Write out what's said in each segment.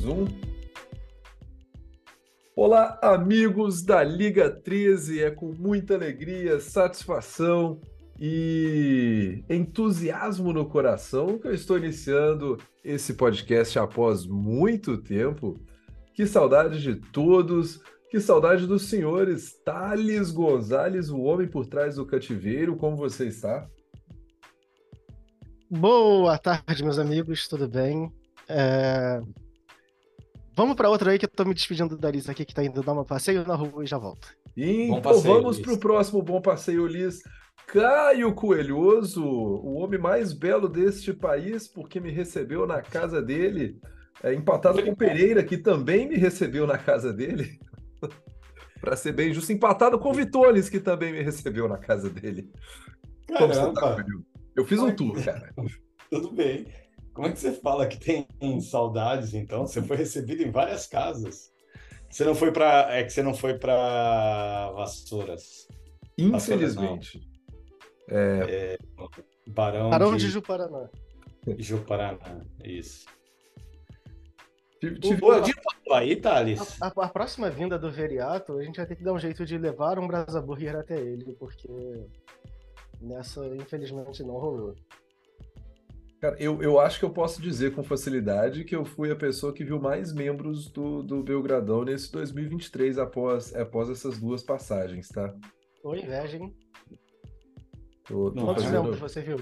mais um. Olá, amigos da Liga 13. É com muita alegria, satisfação e entusiasmo no coração que eu estou iniciando esse podcast após muito tempo. Que saudade de todos, que saudade dos senhores. Tales Gonzalez, o homem por trás do cativeiro, como você está? Boa tarde, meus amigos, tudo bem? Vamos para outra aí que eu tô me despedindo da Liz aqui, que tá indo dar um passeio na rua e já volto. Então passeio, vamos para o próximo bom passeio, Liz. Caio Coelhoso, o homem mais belo deste país, porque me recebeu na casa dele, empatado com o Pereira, que também me recebeu na casa dele. Para ser bem justo, empatado com o Vitônios, que também me recebeu na casa dele. Como você tá, Coelho? Eu fiz um tour, cara. Tudo bem. Como é que você fala que tem saudades, então? Você foi recebido em várias casas. Você não foi para... É que você não foi para Vassouras. Infelizmente. Barão de Juparaná. Juparaná, isso. Aí, Thales. A próxima vinda do Veriato, a gente vai ter que dar um jeito de levar um Brasa Burger até ele, porque... Nessa, infelizmente, não rolou. Cara, eu acho que eu posso dizer com facilidade que eu fui a pessoa que viu mais membros do Belgradão nesse 2023 após essas duas passagens, tá? Ô, inveja, hein? Quantos membros você viu?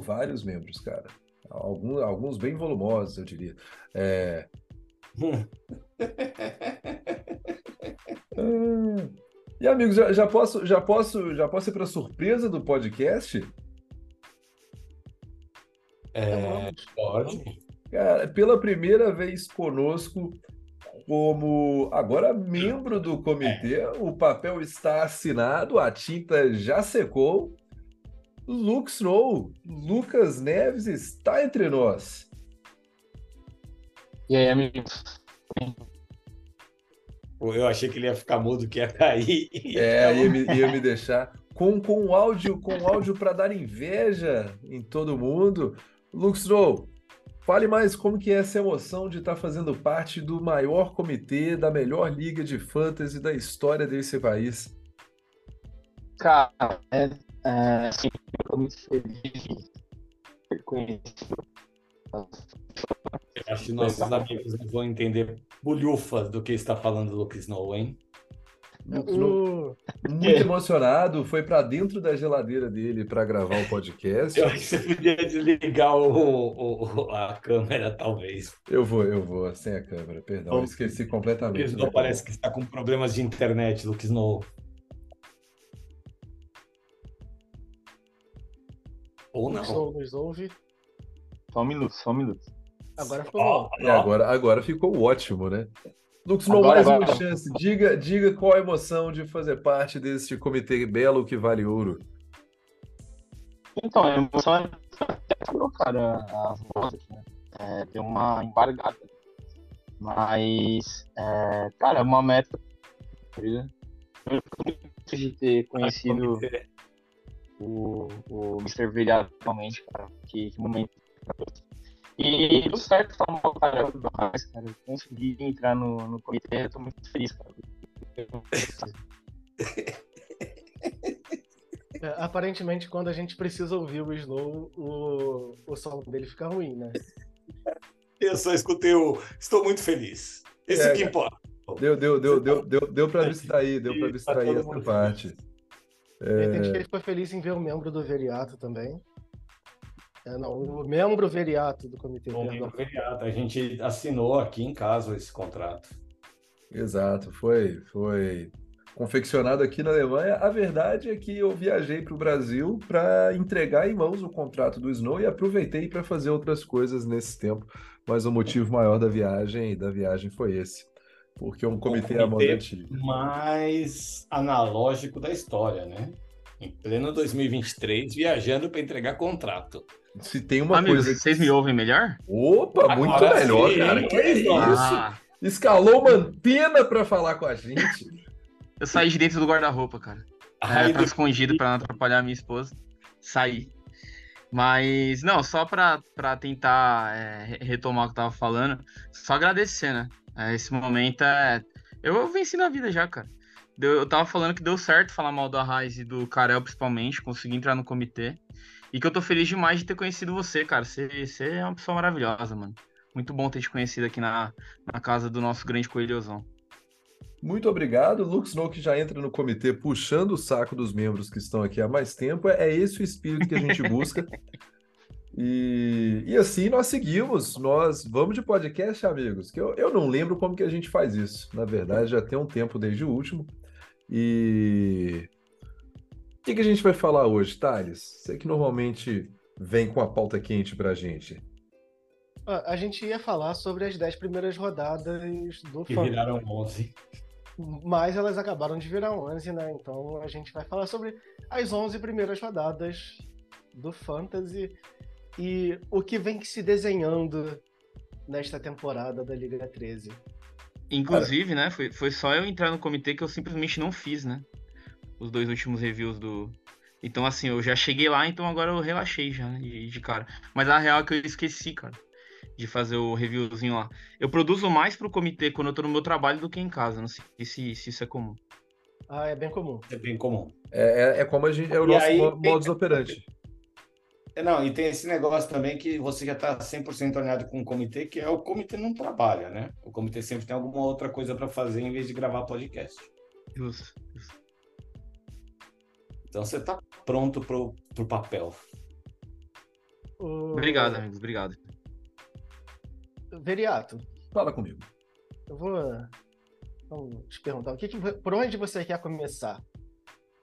Vários membros, cara. Alguns bem volumosos, eu diria. E, amigos, já posso ir para a surpresa do podcast? Pode. Cara, pela primeira vez conosco, como agora membro do comitê, o papel está assinado, a tinta já secou. Lucas Neves está entre nós. E aí, amigos? Eu achei que ele ia ficar mudo, que ia cair. Ia me deixar. Com áudio para dar inveja em todo mundo. Luxrow, fale mais como que é essa emoção de estar fazendo parte do maior comitê, da melhor liga de fantasy da história desse país. Cara, assim, eu estou muito feliz com isso. Eu acho que nossos amigos não vão entender bolhufas do que está falando o Lucas Snow, hein? Muito emocionado, foi para dentro da geladeira dele para gravar o podcast. Eu acho que você podia desligar a câmera, talvez. Eu vou, sem a câmera, perdão, eu esqueci completamente. Lucas Snow, né? Parece que está com problemas de internet, Lucas Snow. Ou não. Snow nos ouve. Só um minuto. Agora ficou ótimo. Agora ficou ótimo, né? Lucas, mais uma chance. Diga qual a emoção de fazer parte deste comitê belo que vale ouro. Então, a emoção é cara, as vozes, né? Deu uma embargada. Mas, cara, é uma meta. Eu fico muito feliz de ter conhecido o Mr. Vilhado realmente, cara. Que momento. E deu certo, tá uma cara, eu consegui entrar no comitê, eu tô muito feliz, cara. Aparentemente, quando a gente precisa ouvir o Snow, o som dele fica ruim, né? Eu só escutei estou muito feliz. Esse que importa. Deu pra distrair, essa parte. Eu entendi que ele ficou feliz em ver o membro do Veriato também. O membro Veriato do comitê. O membro Veriato, a gente assinou aqui em casa esse contrato. Exato, foi confeccionado aqui na Alemanha. A verdade é que eu viajei para o Brasil para entregar em mãos o contrato do Snow e aproveitei para fazer outras coisas nesse tempo, mas o motivo maior da viagem foi esse, porque é um comitê mais analógico da história, né? Em pleno 2023, viajando para entregar contrato. Se tem uma coisa... Vocês me ouvem melhor? Opa, muito agora melhor, sim, cara. Que isso? Escalou uma antena para falar com a gente. Eu saí de dentro do guarda-roupa, cara. Escondido para não atrapalhar a minha esposa. Saí. Mas, não, só para tentar retomar o que eu tava falando, só agradecer, né? Esse momento é... Eu venci na vida já, cara. Eu tava falando que deu certo falar mal do Arraiz e do Carel, principalmente. Consegui entrar no comitê. E que eu tô feliz demais de ter conhecido você, cara. Você é uma pessoa maravilhosa, mano. Muito bom ter te conhecido aqui na casa do nosso grande coelhosão. Muito obrigado. Lucas Neves, que já entra no comitê puxando o saco dos membros que estão aqui há mais tempo. É esse o espírito que a gente busca. E assim nós seguimos. Nós vamos de podcast, amigos. Que eu não lembro como que a gente faz isso. Na verdade, já tem um tempo desde o último. E o que a gente vai falar hoje, Thales? Você que normalmente vem com a pauta quente pra gente. A gente ia falar sobre as 10 primeiras rodadas do que viraram 11. Mas elas acabaram de virar 11, né? Então a gente vai falar sobre as 11 primeiras rodadas do Fantasy e o que vem se desenhando nesta temporada da Liga 13. Inclusive, cara, né, foi só eu entrar no comitê que eu simplesmente não fiz, né? Os 2 últimos reviews do... Então, assim, eu já cheguei lá, então agora eu relaxei já, né, de cara. Mas a real é que eu esqueci, cara, de fazer o reviewzinho lá. Eu produzo mais pro comitê quando eu tô no meu trabalho do que em casa, não sei se isso é comum. Ah, é bem comum. É bem comum. É como a gente... É o e nosso aí, modus operandi. Não, e tem esse negócio também que você já está 100% alinhado com o comitê, que é o comitê não trabalha, né? O comitê sempre tem alguma outra coisa para fazer em vez de gravar podcast. Isso. Então você está pronto pro papel. Obrigado, amigos. Obrigado. Veriato. Fala comigo. Eu vou te perguntar, por onde você quer começar?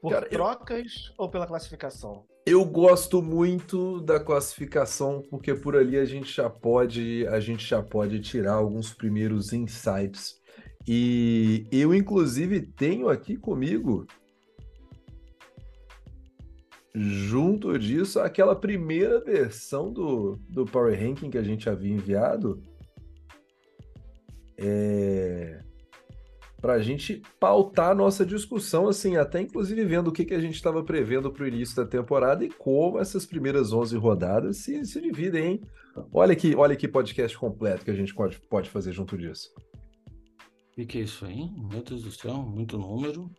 Por cara, trocas ou pela classificação? Eu gosto muito da classificação, porque por ali a gente já pode tirar alguns primeiros insights. E eu, inclusive, tenho aqui comigo, junto disso, aquela primeira versão do Power Ranking que a gente havia enviado, para a gente pautar a nossa discussão, assim, até inclusive vendo o que a gente estava prevendo para o início da temporada e como essas primeiras 11 rodadas se dividem, hein? Olha que podcast completo que a gente pode fazer junto disso. O que é isso aí? Meu Deus do céu, muito número.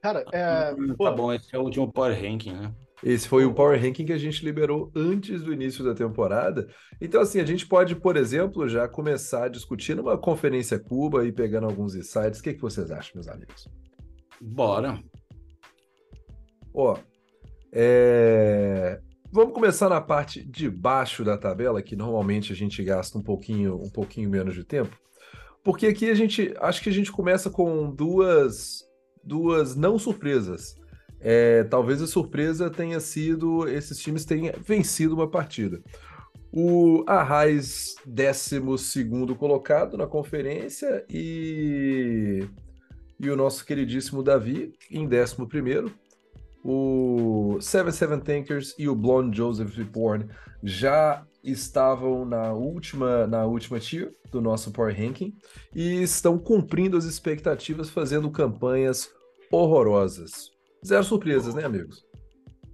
Cara, tá bom, esse é o último Power Ranking, né? Esse foi o Power Ranking que a gente liberou antes do início da temporada. Então, assim, a gente pode, por exemplo, já começar discutindo uma conferência Cuba e pegando alguns insights. O que vocês acham, meus amigos? Bora! Ó, vamos começar na parte de baixo da tabela, que normalmente a gente gasta um pouquinho menos de tempo. Porque aqui acho que a gente começa com duas não surpresas. Talvez a surpresa tenha sido esses times tenham vencido uma partida. O Arraiz, 12º colocado na conferência, e o nosso queridíssimo Davi em 11º. O 77 Tankers e o Blonde Joseph Porn já estavam na última tier do nosso Power Ranking e estão cumprindo as expectativas, fazendo campanhas horrorosas. Zero surpresas, né, amigos?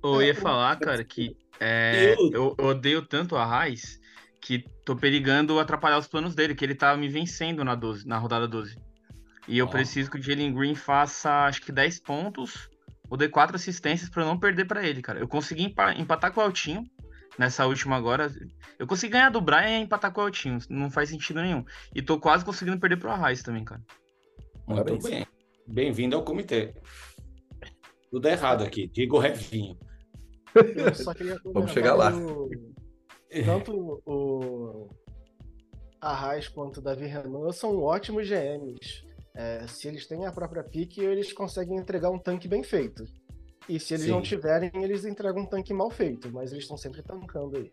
Eu ia falar, cara, que eu odeio tanto a Arraiz que tô perigando atrapalhar os planos dele, que ele tá me vencendo na rodada 12. E eu preciso que o Jalen Green faça, acho que 10 pontos ou dê 4 assistências pra eu não perder pra ele, cara. Eu consegui empatar com o Eltinho nessa última agora. Eu consegui ganhar do Brian e empatar com o Eltinho. Não faz sentido nenhum. E tô quase conseguindo perder pro Arraiz também, cara. Muito bem. Bem-vindo ao comitê. Tudo errado aqui, digo Revinho. Eu só queria vamos chegar lá. Tanto o Arraiz quanto o Davi Renan são ótimos GMs. Se eles têm a própria pique, eles conseguem entregar um tanque bem feito. E se eles Sim. não tiverem, eles entregam um tanque mal feito. Mas eles estão sempre tancando aí.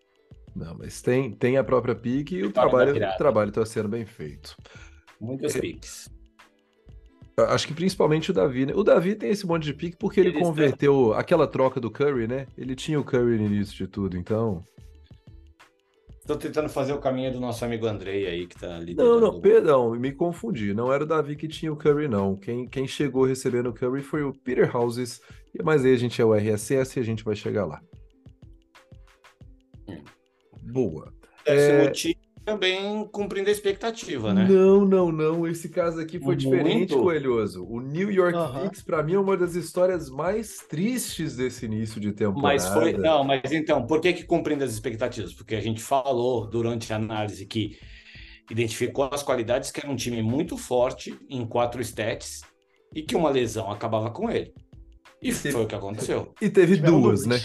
Não, mas tem a própria pique e o trabalho está sendo bem feito. Muitas piques. Acho que principalmente o Davi, né? O Davi tem esse monte de pique porque ele converteu aquela troca do Curry, né? Ele tinha o Curry no início de tudo, então... Estou tentando fazer o caminho do nosso amigo Andrei aí, que tá liderando. Não, perdão, me confundi. Não era o Davi que tinha o Curry, não. Quem chegou recebendo o Curry foi o Peter Houses, mas aí a gente é o RSS e a gente vai chegar lá. boa. Décimo time também cumprindo a expectativa, né? Não. Esse caso aqui foi diferente, Coelhoso. O New York Knicks, para mim, é uma das histórias mais tristes desse início de temporada. Mas então, por que cumprindo as expectativas? Porque a gente falou durante a análise que identificou as qualidades, que era um time muito forte em 4 stats e que uma lesão acabava com ele. E foi o que aconteceu. E teve duas, né?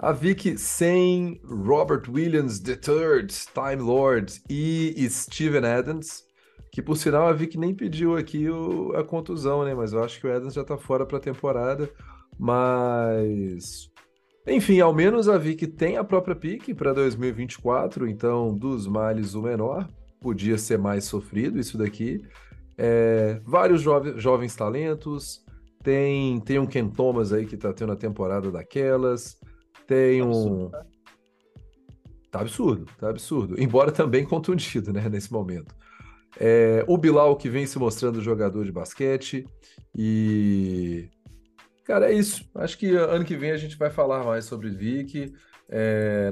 A Vicky sem Robert Williams III, Time Lord e Steven Adams, que por sinal a Vicky nem pediu aqui a contusão, né? Mas eu acho que o Adams já tá fora pra temporada, mas... Enfim, ao menos a Vicky tem a própria pick para 2024, então dos males o menor, podia ser mais sofrido isso daqui. Vários jovens talentos, tem um Ken Thomas aí que tá tendo a temporada daquelas... Tá absurdo. Embora também contundido, né, nesse momento. O Bilal, que vem se mostrando jogador de basquete. E... Cara, é isso. Acho que ano que vem a gente vai falar mais sobre Vic.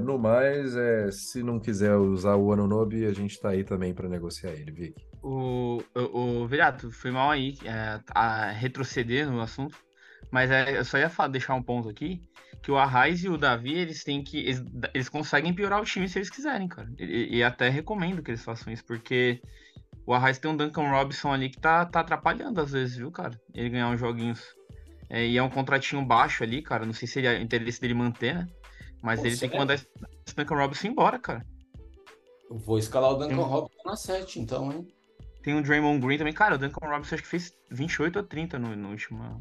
No mais, se não quiser usar o Anunobi, a gente tá aí também para negociar ele, Vic. O Virato, foi mal aí a retroceder no assunto. Mas eu só ia deixar um ponto aqui, que o Arraiz e o Davi, eles conseguem piorar o time se eles quiserem, cara. E até recomendo que eles façam isso, porque o Arraiz tem um Duncan Robinson ali que tá atrapalhando às vezes, viu, cara? Ele ganhar uns joguinhos. E é um contratinho baixo ali, cara. Não sei se ele é o interesse dele manter, né? Mas ele tem que mandar esse Duncan Robinson embora, cara. Eu vou escalar o Duncan Robinson na 7, então, hein? Tem o Draymond Green também. Cara, o Duncan Robinson acho que fez 28 ou 30 no último...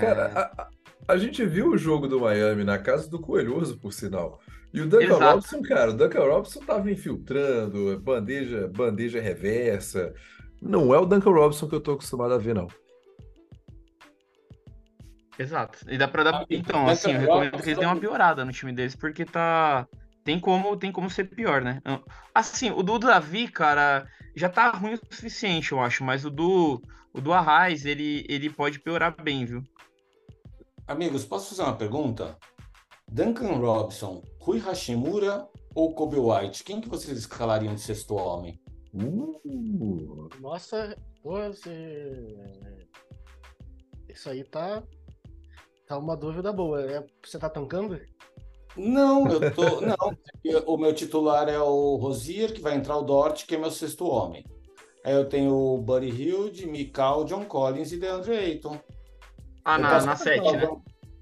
Cara, a gente viu o jogo do Miami na casa do Coelhoso, por sinal. E o Duncan Robinson, cara, o Duncan Robinson tava infiltrando, bandeja reversa. Não é o Duncan Robinson que eu tô acostumado a ver, não. Exato. E dá pra dar... Então, assim, eu recomendo que eles deem uma piorada no time deles, porque tá... Tem como ser pior, né? Assim, o do Davi, cara, já tá ruim o suficiente, eu acho, mas o do Arraiz, ele pode piorar bem, viu? Amigos, posso fazer uma pergunta? Duncan Robinson, Rui Hashimura ou Coby White? Quem que vocês escalariam de sexto homem? Nossa, isso aí tá uma dúvida boa, né? Você tá tancando? Não, o meu titular é o Rozier, que vai entrar o Dort, que é meu sexto homem. Aí eu tenho o Buddy Hield, Mikal, John Collins e DeAndre Ayton. Na 7, né?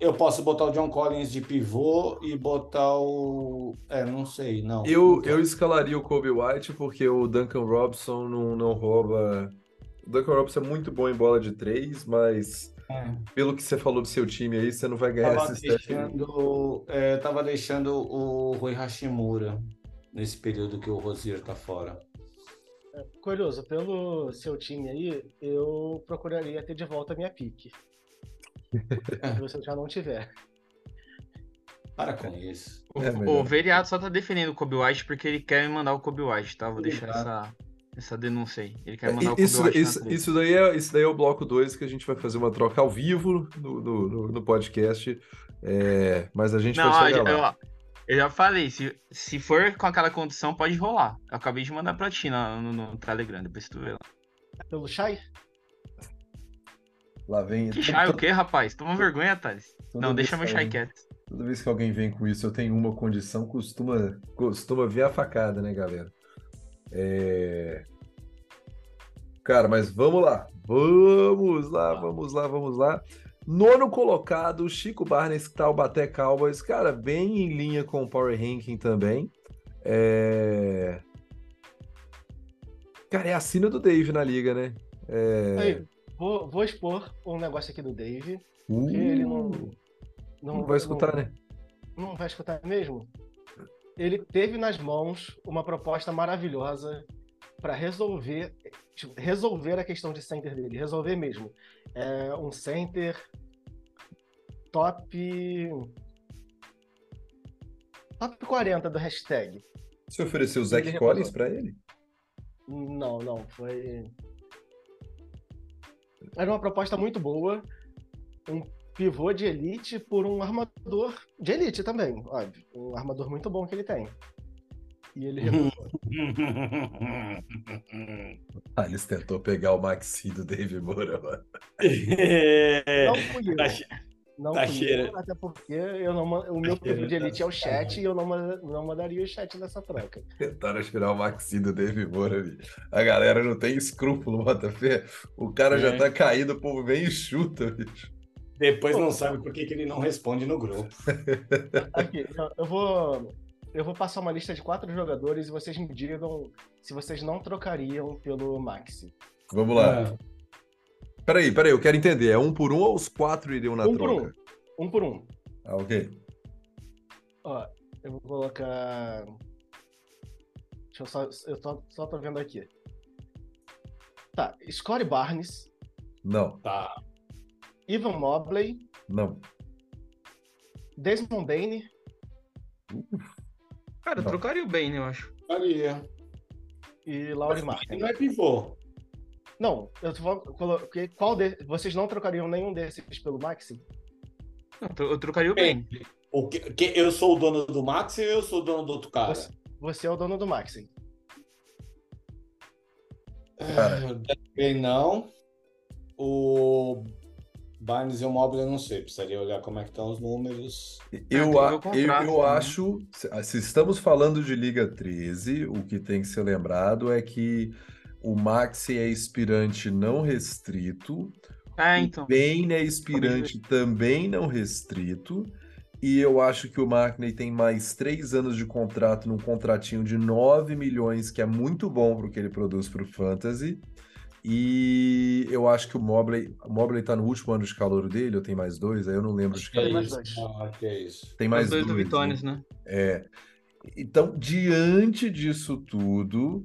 Eu posso botar o John Collins de pivô e botar o... não sei, não. Eu escalaria o Coby White porque o Duncan Robinson não rouba... O Duncan Robinson é muito bom em bola de 3, mas... Pelo que você falou do seu time aí, você não vai ganhar esse tempo. Eu tava deixando o Rui Hashimura nesse período que o Rozier tá fora. Curioso, pelo seu time aí, eu procuraria ter de volta a minha pique. Se você já não tiver. Para com isso. O Veriato só tá defendendo o Coby White porque ele quer me mandar o Coby White, tá? Vou deixar essa denúncia aí. Ele quer mandar o Coby White. Isso daí é o bloco 2 que a gente vai fazer uma troca ao vivo no podcast. Mas a gente vai chegar lá. Eu já falei, se for com aquela condição, pode rolar. Eu acabei de mandar pra ti no Telegram, depois tu vê lá. Pelo Chai? Lá vem... Que Chai, o quê, rapaz? Toma vergonha, Thales. Não, deixa meu Chai quieto. Toda vez que alguém vem com isso, eu tenho uma condição, costuma vir a facada, né, galera? Cara, mas vamos lá. 9º colocado, Chico Barnes, Taubaté Cowboys, cara, bem em linha com o Power Ranking também. Cara, é a sina do Dave na liga, né? Aí, vou expor um negócio aqui do Dave, porque ele não vai escutar, né? Não vai escutar mesmo? Ele teve nas mãos uma proposta maravilhosa para resolver a questão de center dele, resolver mesmo. Um center top 40 do hashtag. Você ofereceu o Zach Collins para ele? Não, foi... Era uma proposta muito boa, um pivô de elite por um armador de elite também, óbvio. Um armador muito bom que ele tem. E ele rebolou. Ah, eles tentou pegar o Maxi do Dave Moura, mano. Não fui eu. Não tá fui eu, até porque eu não, o meu pivô de elite é o chat e eu não mandaria o chat nessa troca. Tentaram tirar o Maxi do Dave Moura, bicho. A galera não tem escrúpulo, Botafé. O cara já tá caído, o povo vem e chuta, bicho. Depois não sabe por que ele não responde no grupo. Aqui, eu vou passar uma lista de 4 jogadores e vocês me digam se vocês não trocariam pelo Maxi. Vamos lá. Peraí, eu quero entender. É um por um ou os 4 iriam na troca? Um por um. Ah, ok. Ó, eu vou colocar... Deixa eu só... Eu só tô vendo aqui. Tá, Scottie Barnes. Não. Tá. Evan Mobley. Não. Desmond Bane. Cara, eu trocaria o Bane, eu acho. Trocaria. E Lauri Martin. Não é pivô. Não, eu coloquei... Vocês não trocariam nenhum desses pelo Maxi? Eu trocaria o Bane. Eu sou o dono do Maxi ou eu sou o dono do outro cara? Você é o dono do Maxi. Bem, não. O... Barnes e o Mobley, eu não sei, precisaria olhar como é que estão os números. Eu acho, se estamos falando de Liga 13, o que tem que ser lembrado é que o Maxi é expirante não restrito, então. O Bane é expirante também não restrito, e eu acho que o Markney tem mais 3 anos de contrato num contratinho de 9 milhões, que é muito bom para o que ele produz para o Fantasy. E eu acho que o Mobley tá no último ano de calouro dele, ou tem mais 2, aí eu não lembro de calouro. Tem mais 2 do Vitônios, né? É. Então, diante disso tudo,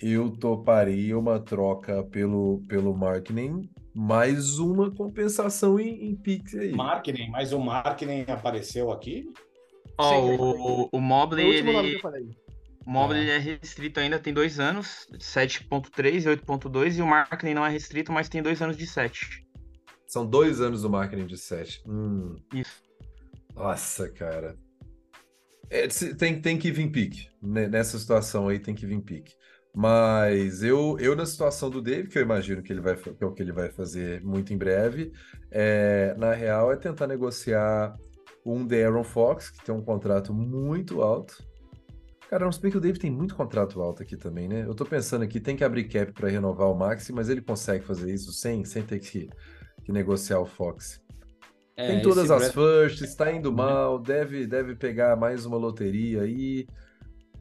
eu toparia uma troca pelo Markkanen, mais uma compensação em Pix aí. Markkanen, mas o Markkanen apareceu aqui? O Mobley, ele... O Mobley é restrito ainda, tem 2 anos, 7.3 e 8.2, e o Markkanen não é restrito, mas tem 2 anos de 7. São 2 anos do Markkanen de 7. Isso. Nossa, cara. Tem que vir pique. Nessa situação aí tem que vir pique. Mas eu na situação do Dave, que eu imagino que ele vai fazer muito em breve, na real é tentar negociar um De'Aaron Fox, que tem um contrato muito alto. Cara, não sei que o David tem muito contrato alto aqui também, né? Eu tô pensando aqui, tem que abrir cap para renovar o Maxi, mas ele consegue fazer isso sem ter que negociar o Fox. Tem todas as firsts, tá indo mal, deve pegar mais uma loteria aí.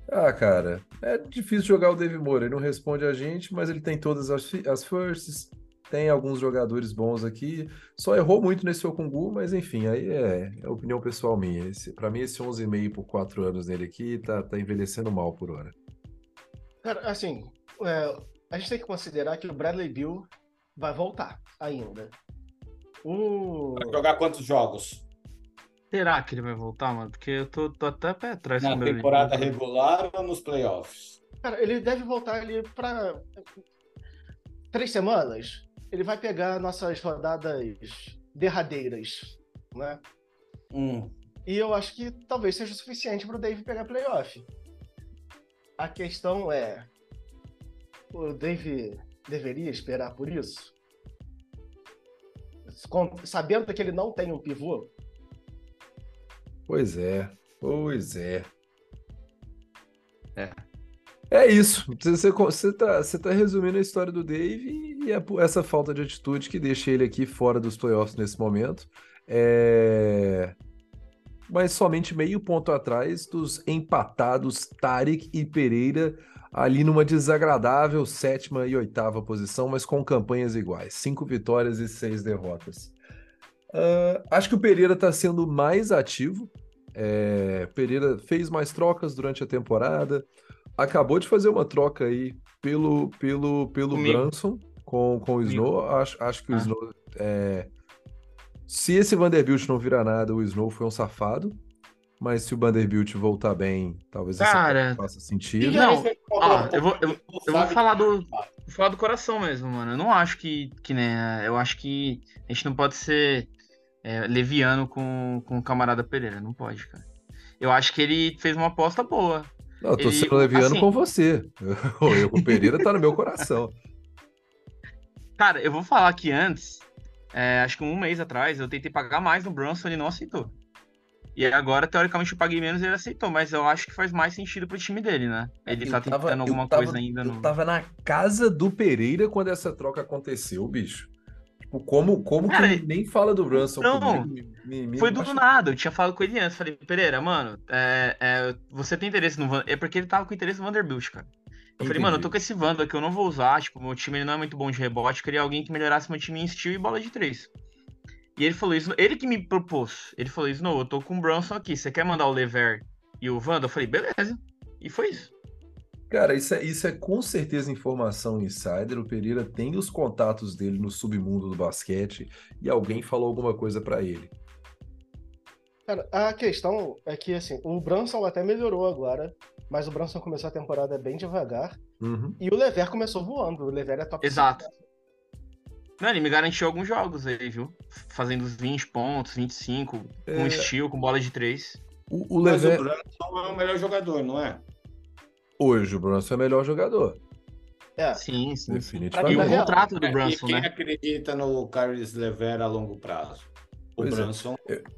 Ah, cara, é difícil jogar o Dave Moura, ele não responde a gente, mas ele tem todas as firsts, tem alguns jogadores bons aqui, só errou muito nesse Okungu, mas enfim, aí é opinião pessoal minha. Para mim, esse 11,5 por 4 anos nele aqui tá envelhecendo mal por hora. Cara, assim, a gente tem que considerar que o Bradley Beal vai voltar ainda. Vai jogar quantos jogos? Será que ele vai voltar, mano? Porque eu tô até pé atrás. Na temporada regular ou nos playoffs? Cara, ele deve voltar ali para 3 semanas. Ele vai pegar nossas rodadas derradeiras, né? E eu acho que talvez seja o suficiente para o Dave pegar playoff. A questão é... O Dave deveria esperar por isso? Sabendo que ele não tem um pivô? Pois é. É isso, você tá resumindo a história do Dave e essa falta de atitude que deixa ele aqui fora dos playoffs nesse momento, mas somente meio ponto atrás dos empatados Tarek e Pereira, ali numa desagradável 7ª e 8ª posição, mas com campanhas iguais, 5 vitórias e 6 derrotas. Acho que o Pereira está sendo mais ativo, Pereira fez mais trocas durante a temporada, acabou de fazer uma troca aí pelo Brunson com o Snow. Acho que o Snow... Se esse Vanderbilt não virar nada, o Snow foi um safado. Mas se o Vanderbilt voltar bem, talvez isso faça sentido. Não, eu vou falar do coração mesmo, mano. Eu não acho que... Eu acho que a gente não pode ser leviano com o camarada Pereira. Não pode, cara. Eu acho que ele fez uma aposta boa. Não, eu tô sendo leviano assim, com você. Eu com o Pereira tá no meu coração. Cara, eu vou falar que antes, acho que um mês atrás, eu tentei pagar mais no Brunson, ele não aceitou. E agora, teoricamente, eu paguei menos e ele aceitou, mas eu acho que faz mais sentido pro time dele, né? Ele tá tentando alguma coisa ainda. Eu tava na casa do Pereira quando essa troca aconteceu, bicho. Tipo, como cara, que ele nem fala do Brunson? Não, foi do nada. Eu tinha falado com ele antes. Falei, Pereira, mano, você tem interesse no Vanderbilt? É porque ele tava com interesse no Vanderbilt, cara. Eu Entendi. Falei, mano, eu tô com esse Wanda que eu não vou usar, tipo, meu time ele não é muito bom de rebote, queria alguém que melhorasse meu time em steal e bola de 3. E ele falou isso, ele que me propôs, ele falou isso, não, eu tô com o Brunson aqui, você quer mandar o Lever e o Wanda? Eu falei, beleza, e foi isso. Cara, isso é com certeza informação insider, o Pereira tem os contatos dele no submundo do basquete e alguém falou alguma coisa pra ele. Cara, a questão é que, assim, o Brunson até melhorou agora, mas o Brunson começou a temporada bem devagar, e o Lever começou voando, o Lever é top. Exato. Não, ele me garantiu alguns jogos aí, viu? Fazendo os 20 pontos, 25, um steal, com bola de 3. O Lever... Mas o Brunson é o melhor jogador, não é? Hoje o Brunson é o melhor jogador. É. Sim, sim. E o contrato do Brunson, né? E quem acredita no Caris Lever a longo prazo?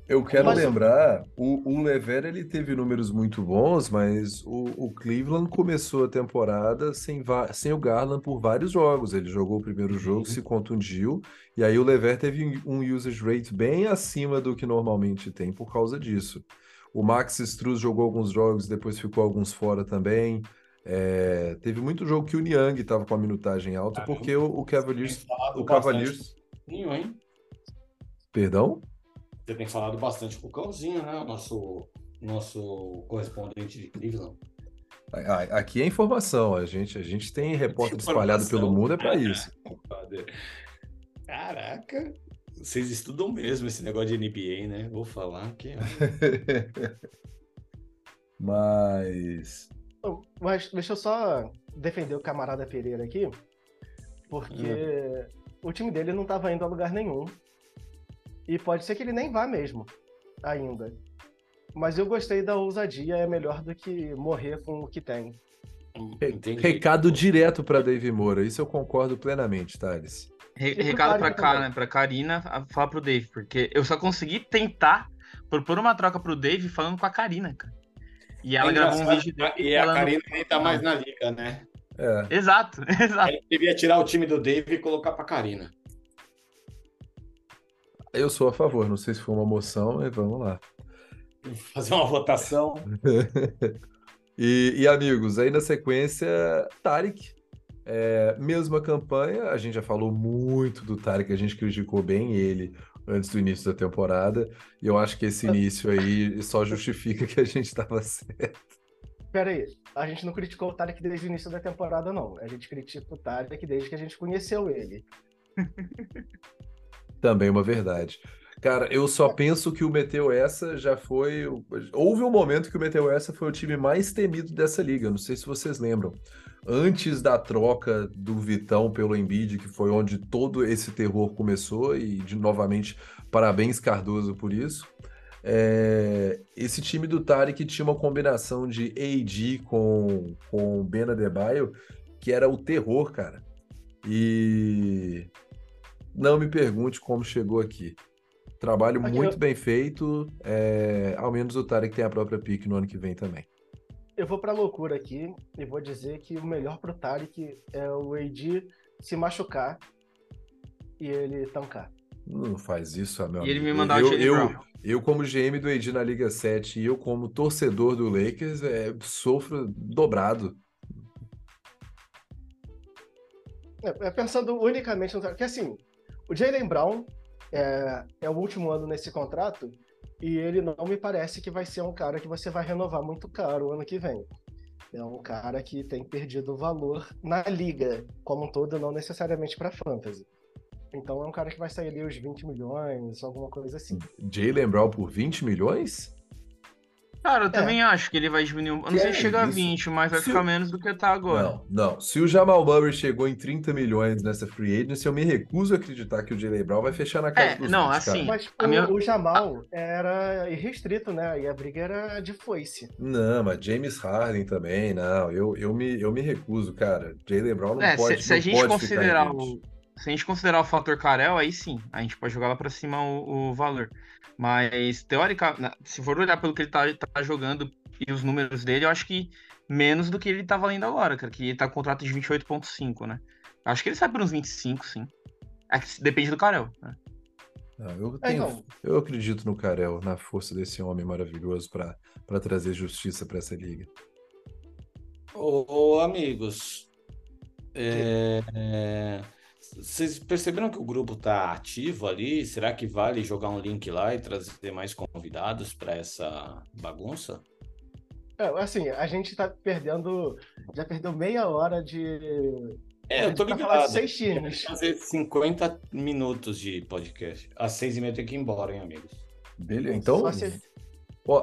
Eu quero lembrar, o Lever ele teve números muito bons, mas o Cleveland começou a temporada sem o Garland por vários jogos. Ele jogou o primeiro jogo, se contundiu, e aí o Lever teve um usage rate bem acima do que normalmente tem por causa disso. O Max Strus jogou alguns jogos, depois ficou alguns fora também. Teve muito jogo que o Niang estava com a minutagem alta, porque o Cavaliers... O Cavaliers... hein? Perdão? Você tem falado bastante com o Cãozinho, né? O nosso correspondente de Cleveland. Aqui é informação. A gente tem repórter espalhado pelo mundo, é pra isso. Caraca! Vocês estudam mesmo esse negócio de NBA, né? Vou falar que... Mas deixa eu só defender o camarada Pereira aqui, porque o time dele não tava indo a lugar nenhum. E pode ser que ele nem vá mesmo, ainda. Mas eu gostei da ousadia, é melhor do que morrer com o que tem. Entendi. Recado direto para Dave Moura, isso eu concordo plenamente, Thales. Recado para cá, né? Para Karina, fala pro Dave, porque eu só consegui tentar propor uma troca pro Dave falando com a Karina, cara. E ela gravou um vídeo dele. E a Karina nem tá mais na liga, né? É. Exato. Ele devia tirar o time do Dave e colocar pra Karina. Eu sou a favor, não sei se foi uma moção, mas vamos lá. Fazer uma votação. E amigos, aí na sequência, Tarek. Mesma campanha, a gente já falou muito do Tarek, a gente criticou bem ele antes do início da temporada, e eu acho que esse início aí só justifica que a gente estava certo. Peraí, a gente não criticou o Tarek desde o início da temporada, não. A gente critica o Tarek desde que a gente conheceu ele. Também uma verdade. Cara, eu só penso que o Meteu Essa já foi... Houve um momento que o Meteu Essa foi o time mais temido dessa liga, não sei se vocês lembram. Antes da troca do Vitão pelo Embiid, que foi onde todo esse terror começou, e novamente, parabéns Cardoso por isso. Esse time do Tarek tinha uma combinação de AD com Ben Adebayo, que era o terror, cara. E... Não me pergunte como chegou aqui. Trabalho muito bem feito. Ao menos o Tarek tem a própria pique no ano que vem também. Eu vou pra loucura aqui e vou dizer que o melhor pro Tarek é o AD se machucar e ele tancar. Não faz isso, meu amigo. E ele me mandar o eu, como GM do AD na Liga 7 e eu, como torcedor do Lakers, sofro dobrado. Pensando unicamente no Tarek, que assim... O Jalen Brown é o último ano nesse contrato e ele não me parece que vai ser um cara que você vai renovar muito caro o ano que vem. É um cara que tem perdido valor na liga como um todo, não necessariamente para fantasy. Então é um cara que vai sair ali os 20 milhões, alguma coisa assim. Jalen Brown por 20 milhões? Cara, eu também acho que ele vai diminuir. Eu não sei se chega a 20, mas vai ficar menos do que tá agora. Não. Se o Jamal Murray chegou em 30 milhões nessa free agency, eu me recuso a acreditar que o Jalen Brown vai fechar na casa dos não, assim, cara. Mas o Jamal era irrestrito, né? E a briga era de foice. Não, mas James Harden também, não. Eu me recuso, cara. Jalen Brown não pode se a gente pode considerar se a gente considerar o fator Carel, aí sim, a gente pode jogar lá pra cima o valor. Mas, teoricamente, se for olhar pelo que ele tá jogando e os números dele, eu acho que menos do que ele tá valendo agora, cara, que ele tá com contrato de 28,5, né? Acho que ele sai por uns 25, sim. É que depende do Carel, né? Eu acredito no Carel, na força desse homem maravilhoso pra trazer justiça pra essa liga. Ô, amigos, vocês perceberam que o grupo tá ativo ali? Será que vale jogar um link lá e trazer mais convidados para essa bagunça? Assim, a gente tá perdendo... Já perdeu meia hora de... eu tô ligado. 6 times. Fazer 50 minutos de podcast. Às 6:30 tem que ir embora, hein, amigos? Beleza, então...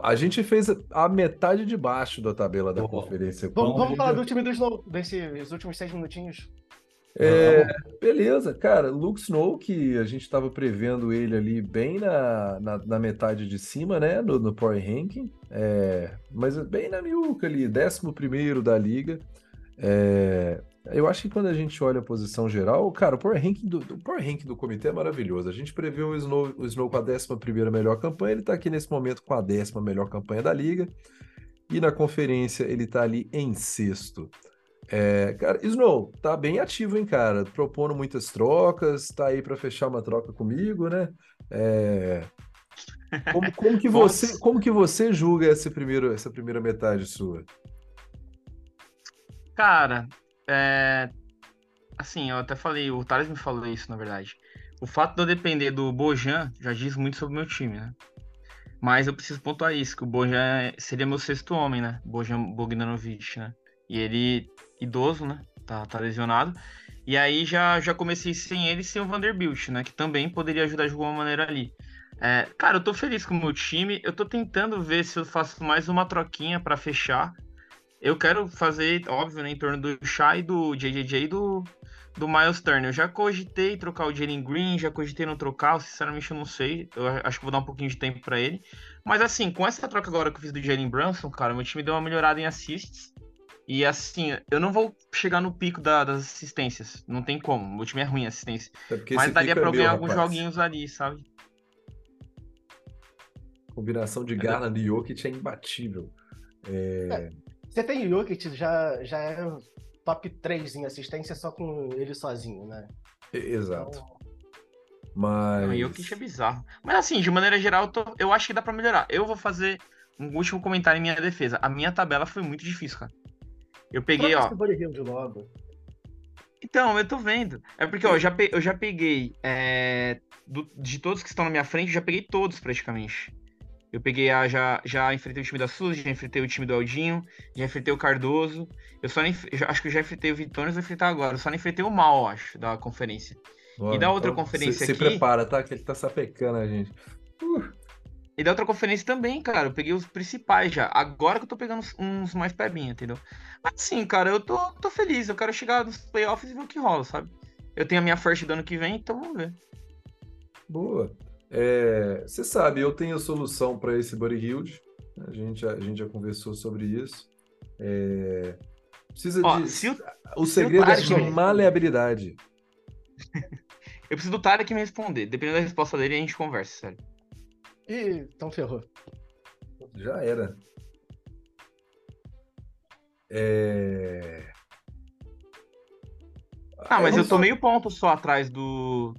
a gente fez a metade de baixo da tabela da conferência. Vamos falar do time do Snow, desses últimos 6 minutinhos. Beleza, cara, Luke Snow, que a gente tava prevendo ele ali bem na metade de cima, né, no Power Ranking, mas bem na miúca ali, 11º da liga. Eu acho que quando a gente olha a posição geral, cara, o Power Ranking do comitê é maravilhoso. A gente previu o Snow com a 11ª melhor campanha, ele tá aqui nesse momento com a 10ª melhor campanha da liga, e na conferência ele tá ali em 6º. Cara, Snow, tá bem ativo, hein, cara? Propondo muitas trocas, tá aí pra fechar uma troca comigo, né? Como que você julga essa primeira metade sua? Cara, assim, eu até falei, o Thales me falou isso, na verdade. O fato de eu depender do Bojan já diz muito sobre o meu time, né? Mas eu preciso pontuar isso, que o Bojan seria meu 6º homem, né? Bojan Bogdanovic, né? E ele, idoso, né? Tá lesionado. E aí já comecei sem ele, sem o Vanderbilt, né? Que também poderia ajudar de alguma maneira ali. Cara, eu tô feliz com o meu time. Eu tô tentando ver se eu faço mais uma troquinha pra fechar. Eu quero fazer, óbvio, né? Em torno do Shai, do JJJ e do Miles Turner. Eu já cogitei trocar o Jalen Green, já cogitei não trocar. Sinceramente, eu não sei. Eu acho que vou dar um pouquinho de tempo pra ele. Mas assim, com essa troca agora que eu fiz do Jalen Brunson, cara, meu time deu uma melhorada em assists. E assim, eu não vou chegar no pico das assistências, não tem como, meu time é ruim a assistência, mas daria pra eu ganhar alguns joguinhos ali, sabe? Combinação de Garland e Jokic é imbatível. Você tem Jokic, já é top 3 em assistência só com ele sozinho, né? Exato. Então... Mas... o Jokic é bizarro, mas assim, de maneira geral, eu acho que dá pra melhorar. Eu vou fazer um último comentário em minha defesa, a minha tabela foi muito difícil, cara. Eu peguei, ó... Então, eu tô vendo. É porque, ó, eu já peguei... de todos que estão na minha frente, eu já peguei todos, praticamente. Eu peguei já enfrentei o time da Suzy, já enfrentei o time do Eldinho, já enfrentei o Cardoso. Eu só acho que eu já enfrentei o Vitônios, vou enfrentar agora. Eu só não enfrentei o Mal, acho, da conferência. Olha, e da outra conferência aqui... Se prepara, tá? Que ele tá sapecando a gente. E da outra conferência também, cara, eu peguei os principais já. Agora que eu tô pegando uns mais pebinha, entendeu? Mas assim, cara, eu tô feliz. Eu quero chegar nos playoffs e ver o que rola, sabe? Eu tenho a minha first do ano que vem, então vamos ver. Boa. Você sabe, eu tenho a solução pra esse Buddy Hield. A gente já conversou sobre isso. Precisa de... O segredo é de maleabilidade. Eu preciso do Tarek me responder. Dependendo da resposta dele, a gente conversa, sério. Ih, então ferrou. Já era. Mas eu tô meio ponto só atrás do...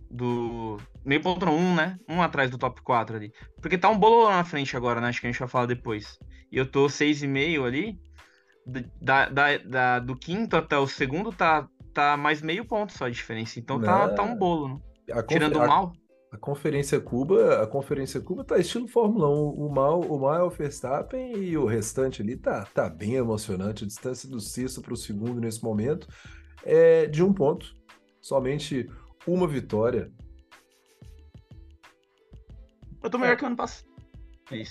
Meio ponto não, né? Um atrás do top 4 ali. Porque tá um bololão na frente agora, né? Acho que a gente vai falar depois. E eu tô 6,5 ali. Do 5º até o 2º tá mais meio ponto só a diferença. Então tá um bolo, né? Tirando o Mal... A Conferência Cuba tá estilo Fórmula 1, o mal é o Verstappen e o restante ali tá bem emocionante, a distância do 6º para o 2º nesse momento é de 1 ponto, somente uma vitória. Eu tô melhor que o ano passado, feliz.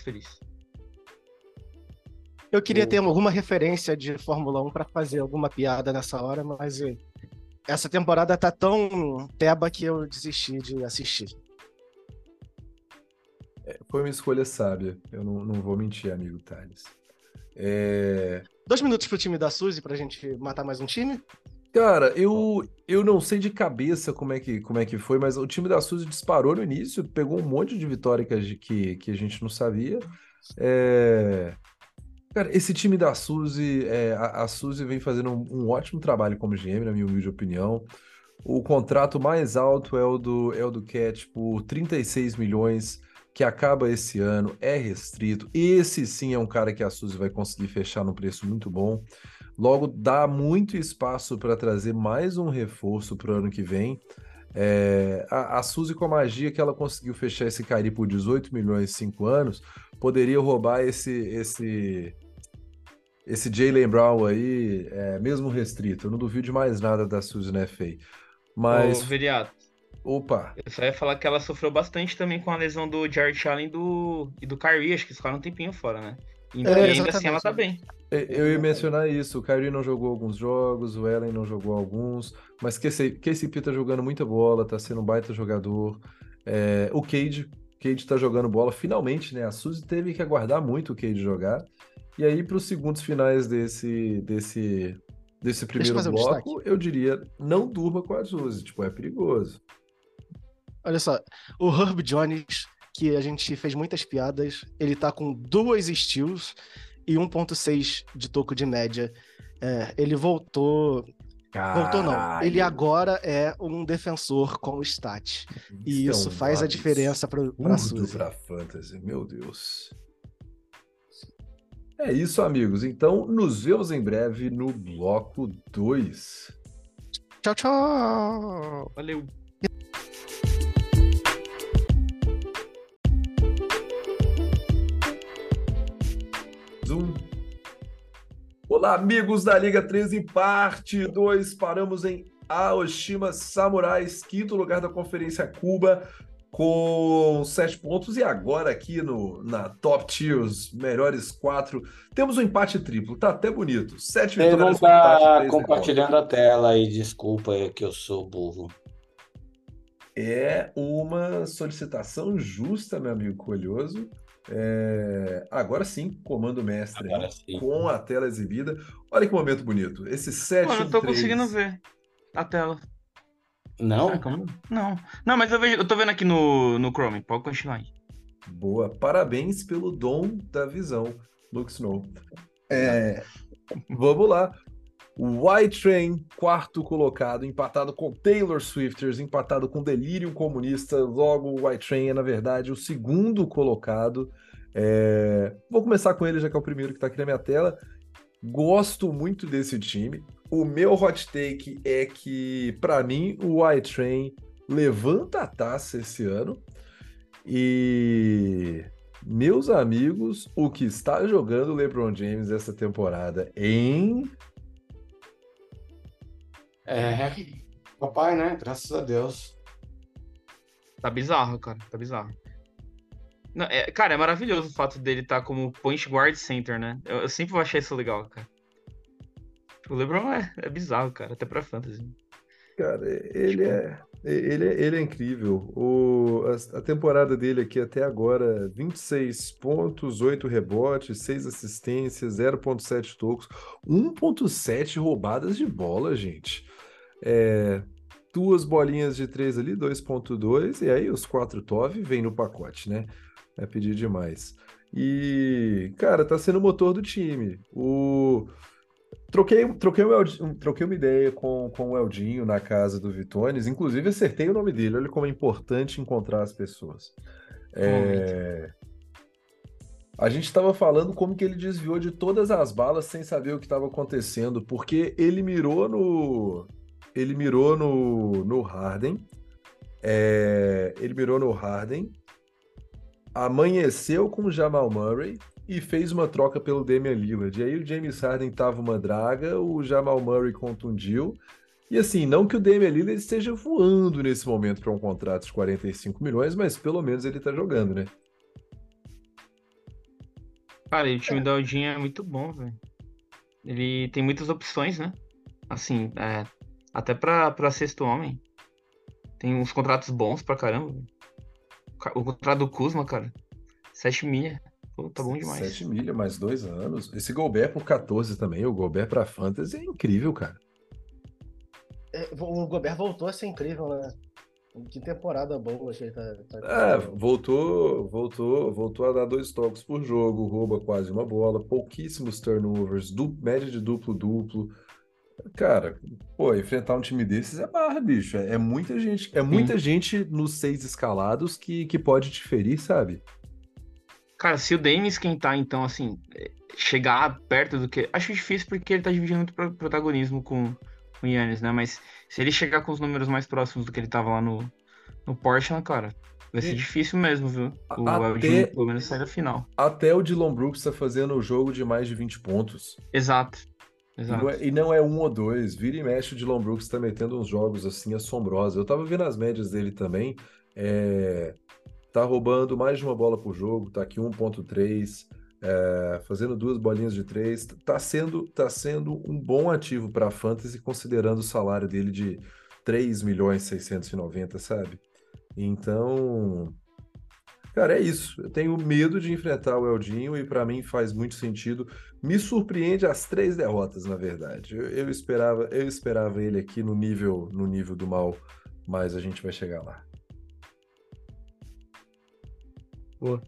Eu queria ter alguma referência de Fórmula 1 para fazer alguma piada nessa hora, mas essa temporada tá tão teba que eu desisti de assistir. Foi uma escolha sábia, eu não vou mentir, amigo Thales. 2 minutos pro time da Suzy pra gente matar mais um time? Cara, eu não sei de cabeça como é que foi, mas o time da Suzy disparou no início, pegou um monte de vitória que a gente não sabia. Cara, esse time da Suzy, a Suzy vem fazendo um ótimo trabalho como GM, na minha humilde opinião. O contrato mais alto é o do Cat por 36 milhões, que acaba esse ano, é restrito. Esse sim é um cara que a Suzy vai conseguir fechar num preço muito bom. Logo, dá muito espaço para trazer mais um reforço para o ano que vem. A Suzy, com a magia que ela conseguiu fechar esse Kyrie por 18 milhões em 5 anos, poderia roubar esse Jalen Brown aí, mesmo restrito. Eu não duvido de mais nada da Suzy, né, Fê? Mas... Ô, Viriato. Opa! Eu só ia falar que ela sofreu bastante também com a lesão do Jared Allen e do Kyrie, acho que ficaram um tempinho fora, né? Então, ainda assim ela tá bem. Eu ia mencionar isso, o Kyrie não jogou alguns jogos, o Allen não jogou alguns, mas KCP tá jogando muita bola, tá sendo um baita jogador. O Cade tá jogando bola, finalmente, né? A Suzy teve que aguardar muito o Cade jogar. E aí, pros segundos finais desse primeiro bloco, eu diria, não durma com a Suzy, é perigoso. Olha só, o Herb Jones, que a gente fez muitas piadas, ele tá com 2 steals e 1.6 de toco de média. Ele voltou... Caralho. Voltou não. Ele agora é um defensor com stat. E isso faz a diferença pra Suzy. Pra Fantasy, meu Deus. É isso, amigos. Então, nos vemos em breve no bloco 2. Tchau, tchau. Valeu. Olá, amigos da Liga 13, parte 2, paramos em Aoshima Samurais, quinto lugar da Conferência Cuba, com 7 pontos, e agora aqui na Top Tiers, melhores 4, temos um empate triplo, tá até bonito, 7 vitórias. Vamos estar compartilhando a tela aí, desculpa que eu sou burro. É uma solicitação justa, meu amigo Coelhoso. Agora sim, comando mestre, sim. Com a tela exibida. Olha que momento bonito. Esse 7 3... Eu não tô conseguindo ver a tela. Não? Não, mas eu tô vendo aqui no Chrome. Pode continuar aí. Boa, parabéns pelo dom da visão, Luke Snow. Vamos lá. White Train, quarto colocado, empatado com Taylor Swifters, empatado com Delírio Comunista. Logo, o White Train é, na verdade, o segundo colocado. Vou começar com ele, já que é o primeiro que está aqui na minha tela. Gosto muito desse time. O meu hot take é que, para mim, o White Train levanta a taça esse ano. E... meus amigos, o que está jogando o LeBron James essa temporada em... papai, né? Graças a Deus. Tá bizarro, cara. Tá bizarro. Não, cara, é maravilhoso o fato dele estar como point guard center, né? Eu sempre vou achar isso legal, cara. O LeBron é bizarro, cara. Até pra fantasy. Cara, ele é incrível. A temporada dele aqui até agora, 26 pontos, 8 rebotes, 6 assistências, 0.7 tocos, 1.7 roubadas de bola, gente. 2 bolinhas de 3 ali, 2.2, e aí os 4 Tov vem no pacote, né? É pedir demais. E, cara, tá sendo o motor do time. Troquei uma ideia com o Eldinho na casa do Vitônios, inclusive acertei o nome dele, olha como é importante encontrar as pessoas. A gente estava falando como que ele desviou de todas as balas sem saber o que estava acontecendo, porque ele mirou no Harden, amanheceu com o Jamal Murray, e fez uma troca pelo Damian Lillard. E aí o James Harden tava uma draga, o Jamal Murray contundiu. E assim, não que o Damian Lillard esteja voando nesse momento para um contrato de 45 milhões, mas pelo menos ele tá jogando, né? Cara, e o time do Eldinho é muito bom, velho. Ele tem muitas opções, né? Assim, até pra sexto homem. Tem uns contratos bons pra caramba, velho. O contrato do Kuzma, cara, 7 milha. Pô, tá bom demais. 7 milha, mais 2 anos. Esse Gobert por 14 também. O Gobert pra Fantasy é incrível, cara. O Gobert voltou a ser incrível, né? Que temporada boa, achei que ele tá... voltou a dar 2 toques por jogo, rouba quase uma bola, pouquíssimos turnovers, média de duplo-duplo. Cara, pô, enfrentar um time desses é barra, bicho. É muita gente, é muita gente nos 6 escalados que pode te ferir, sabe? Cara, se o Dame esquentar, então, assim, chegar perto do que... Acho difícil porque ele tá dividindo muito protagonismo com... o Giannis, né? Mas se ele chegar com os números mais próximos do que ele tava lá no Portland, cara, vai ser difícil mesmo, viu? O Eldinho, pelo menos, sai da final. Até o Dillon Brooks tá fazendo o jogo de mais de 20 pontos. Exato. E não é 1 ou 2. Vira e mexe, o Dillon Brooks tá metendo uns jogos, assim, assombrosos. Eu tava vendo as médias dele também. Tá roubando mais de uma bola por jogo, tá aqui 1.3... fazendo 2 bolinhas de 3, tá sendo um bom ativo para a Fantasy, considerando o salário dele de 3.690.000, sabe? Então, cara, é isso. Eu tenho medo de enfrentar o Eldinho e para mim faz muito sentido. Me surpreende as 3 derrotas, na verdade. Eu esperava ele aqui no nível do mal, mas a gente vai chegar lá. Boa.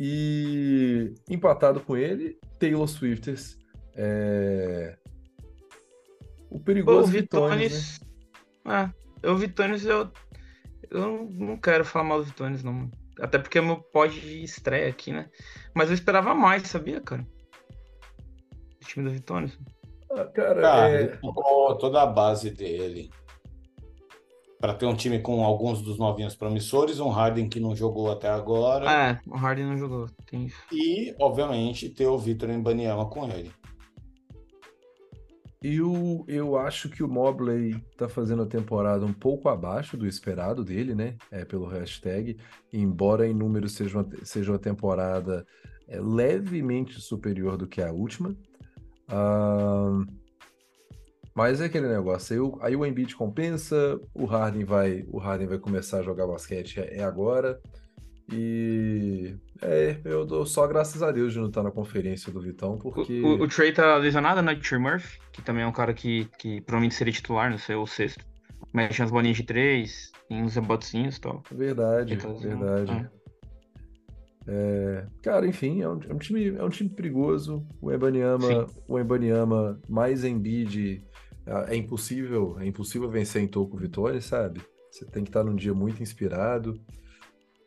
E empatado com ele, Taylor Swifters. O perigoso Vitônios. Né? O Vitônios, eu não quero falar mal do Vitônios, não. Até porque é meu pod de estreia aqui, né? Mas eu esperava mais, sabia, cara? O time do Vitônios. Toda a base dele. Para ter um time com alguns dos novinhos promissores, um Harden que não jogou até agora. O Harden não jogou. Tem isso. E, obviamente, ter o Victor Wembanyama com ele. Eu acho que o Mobley tá fazendo a temporada um pouco abaixo do esperado dele, né? Pelo hashtag. Embora em números seja uma temporada levemente superior do que a última. Mas é aquele negócio, aí o Embiid compensa, o Harden vai começar a jogar basquete agora, e eu dou só graças a Deus de não estar na conferência do Vitão, porque... O Trey tá lesionado, né, Trey Murphy, que também é um cara que provavelmente seria titular, não sei, ou sexto, mexe umas bolinhas de 3, tem uns rebotezinhos e tal. Verdade. Cara, enfim, é um time perigoso. O Wembanyama mais Embiid, é impossível vencer em toco vitória, sabe? Você tem que estar num dia muito inspirado.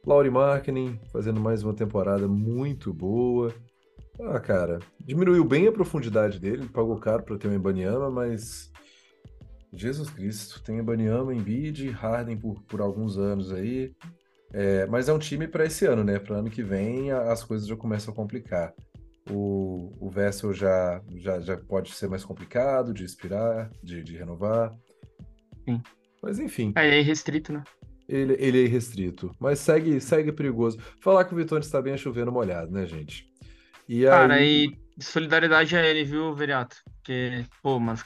Lauri Markkanen fazendo mais uma temporada muito boa. Cara, diminuiu bem a profundidade dele, pagou caro para ter o Wembanyama, mas Jesus Cristo, tem Wembanyama, Embiid, Harden por alguns anos aí. Mas é um time para esse ano, né? Para ano que vem as coisas já começam a complicar. O Vessel já pode ser mais complicado de expirar, de renovar. Sim. Mas enfim. Ele é irrestrito, né? Ele é irrestrito. Mas segue perigoso. Falar que o Vitônios está bem a chover no molhado, né, gente? E solidariedade a ele, viu, Veriato? Porque, pô, mano,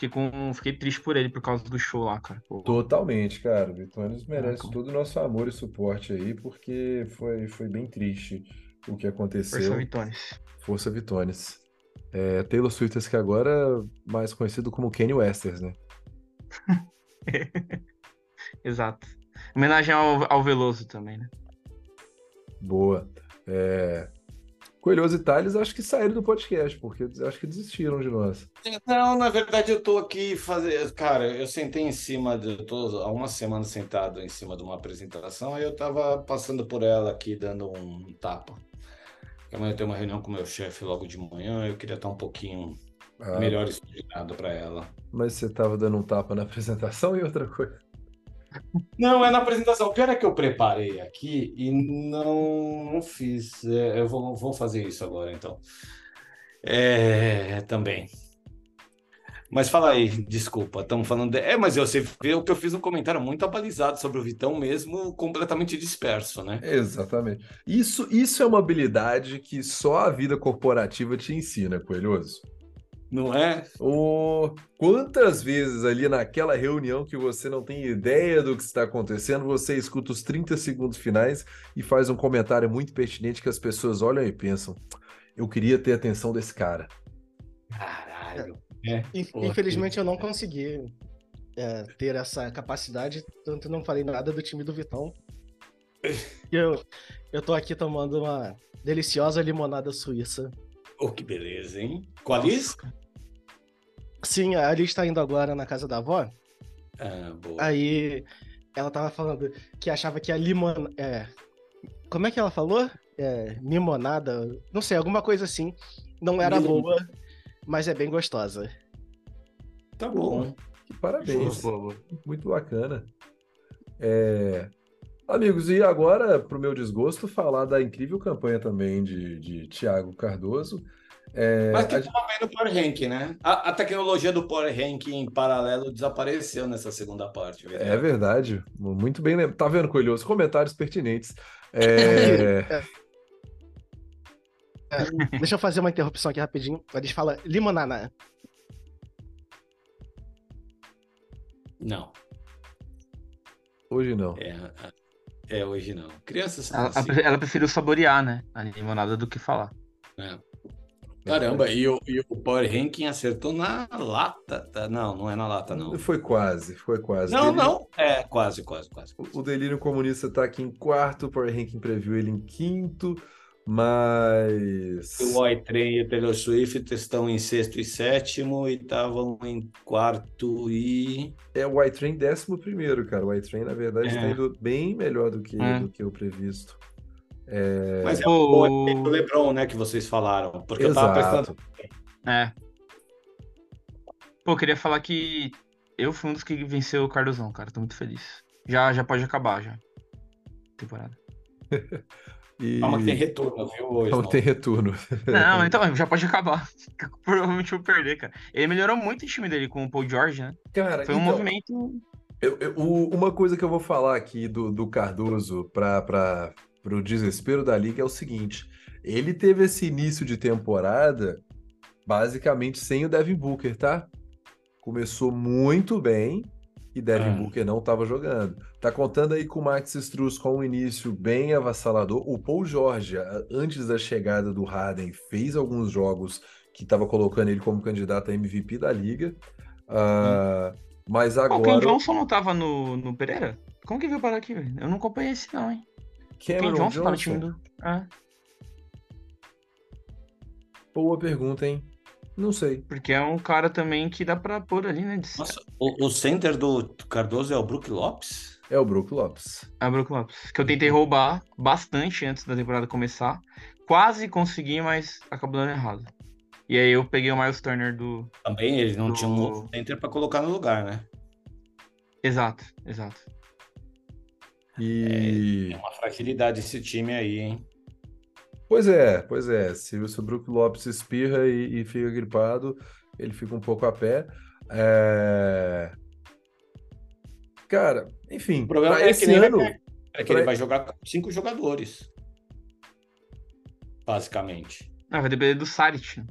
fiquei triste por ele por causa do show lá, cara. Pô. Totalmente, cara. O Vitônios merece todo o nosso amor e suporte aí, porque foi bem triste o que aconteceu. Força Vitônios. Taylor Swifters, que agora é mais conhecido como Kanye Westers, né? Exato. Homenagem ao Veloso também, né? Boa. Coelhoso e Tales acho que saíram do podcast, porque acho que desistiram de nós. Não, na verdade eu tô aqui fazendo... Cara, eu sentei em cima... Eu tô há uma semana sentado em cima de uma apresentação, aí eu tava passando por ela aqui, dando um tapa. Amanhã eu tenho uma reunião com o meu chefe logo de manhã, eu queria estar um pouquinho melhor estudado pra ela. Mas você tava dando um tapa na apresentação e outra coisa? Não, é na apresentação. O pior é que eu preparei aqui e não fiz. Eu vou fazer isso agora, então. Também. Mas fala aí, desculpa, estamos falando... mas você vê o que eu fiz, um comentário muito abalizado sobre o Vitão mesmo, completamente disperso, né? Exatamente. Isso é uma habilidade que só a vida corporativa te ensina, Coelhoso. Não é? Quantas vezes ali naquela reunião que você não tem ideia do que está acontecendo, você escuta os 30 segundos finais e faz um comentário muito pertinente que as pessoas olham e pensam, eu queria ter a atenção desse cara. Caralho. Infelizmente eu não consegui ter essa capacidade, tanto não falei nada do time do Vitão. Eu tô aqui tomando uma deliciosa limonada suíça. Oh, que beleza, hein? Com a Liz? Sim, a Liz tá indo agora na casa da avó. Ah, boa. Aí ela tava falando que achava que a limonada... Como é que ela falou? Limonada? Não sei, alguma coisa assim. Não era boa, mas é bem gostosa. Tá bom. Parabéns. Muito bacana. Amigos, e agora, para o meu desgosto, falar da incrível campanha também de Thiago Cardoso. Mas que estava bem no Power Ranking, né? A tecnologia do Power Ranking em paralelo desapareceu nessa segunda parte. Verdade? É verdade. Muito bem lembrado. Tá vendo, Coelhoso? Comentários pertinentes. Deixa eu fazer uma interrupção aqui rapidinho. Eles falam limonana. Não. Hoje não. Hoje não. Crianças. Ela preferiu saborear, né? A limonada do que falar. Caramba, e o Power Ranking acertou na lata. Tá? Não é na lata, não. Foi quase. Não. Quase. O Delírio Comunista tá aqui em quarto, o Power Ranking previu ele em quinto, mas... O Y-Train e o Taylor Swift estão em sexto e sétimo e estavam em quarto e... o Y-Train 11º, cara. O Y-Train, na verdade, está indo bem melhor do que o previsto. Mas é o LeBron, né, que vocês falaram. Porque eu tava prestando... Pô, eu queria falar que eu fui um dos que venceu o Cardozão, cara. Tô muito feliz. Já pode acabar, já. Temporada. Calma que tem retorno, viu? Hoje, calma que tem retorno. Não, então já pode acabar. Provavelmente eu vou perder, cara. Ele melhorou muito o time dele com o Paul Jorge, né? Cara, foi um movimento... uma coisa que eu vou falar aqui do Cardoso para o desespero da Liga é o seguinte, ele teve esse início de temporada basicamente sem o Devin Booker, tá? Começou muito bem e Devin Booker não estava jogando. Tá contando aí com o Max Strus com um início bem avassalador. O Paul Jorge, antes da chegada do Harden, fez alguns jogos que estava colocando ele como candidato a MVP da Liga. Mas agora... O Ken Johnson não estava no Pereira? Como que veio parar aqui, velho? Eu não acompanhei esse não, hein? Cameron Johnson tá no time do... Boa pergunta, hein? Não sei. Porque é um cara também que dá pra pôr ali, né? Nossa, o center do Cardoso é o Brook Lopes? É o Brook Lopes. Que eu tentei roubar bastante antes da temporada começar. Quase consegui, mas acabou dando errado. E aí eu peguei o Miles Turner do... Também eles não tinham um outro center pra colocar no lugar, né? Exato. É uma fragilidade esse time aí, hein? Pois é. Se o Brook Lopes espirra e fica gripado, ele fica um pouco a pé. Cara, enfim. O problema é que ano... ele vai jogar com 5 jogadores. Basicamente. Vai depender do Saric.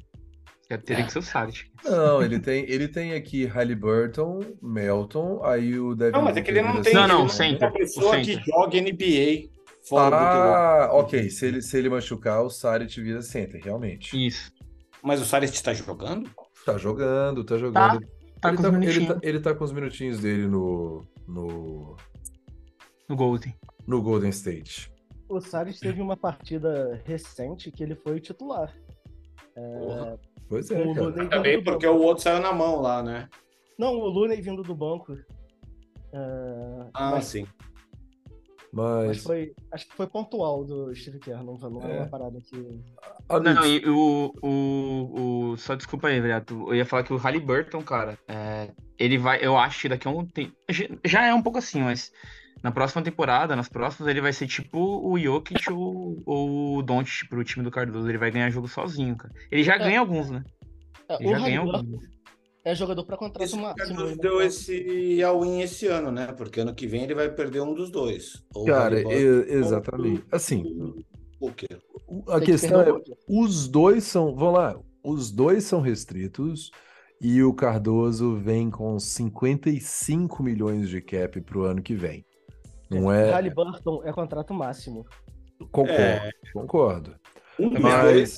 Teria que ser o Saric. Não, ele tem aqui Haliburton, Melton, aí o Devin... Não, mas é que ele não tem uma pessoa que joga NBA fora do que eu... Ok, se ele machucar, o Saric vira center, realmente. Isso. Mas o Saric tá jogando? Tá jogando. Ele tá com os minutinhos dele no Golden. No Golden State. O Saric teve uma partida recente que ele foi titular. Pois é, cara. Também porque o outro saiu na mão lá, né? Não, o Looney vindo do banco. Sim. Mas foi, acho que foi pontual do Steve Kerr, não é uma parada que... Só desculpa aí, Viriato. Eu ia falar que o Haliburton, cara, ele vai, eu acho que daqui a um tempo... Já é um pouco assim, mas na próxima temporada, nas próximas, ele vai ser tipo o Jokic ou o Doncic pro time do Cardoso. Ele vai ganhar jogo sozinho, cara. Ele já ganha alguns, né? Ele já ganha alguns. é jogador para contrato máximo. Ele deu esse all-in esse ano, né? Porque ano que vem ele vai perder um dos dois. Ou cara, exatamente. Assim, a questão é, os dois são, vamos lá, os dois são restritos e o Cardoso vem com 55 milhões de cap pro ano que vem. Não é... Halliburton é contrato máximo. Concordo, concordo. Mas...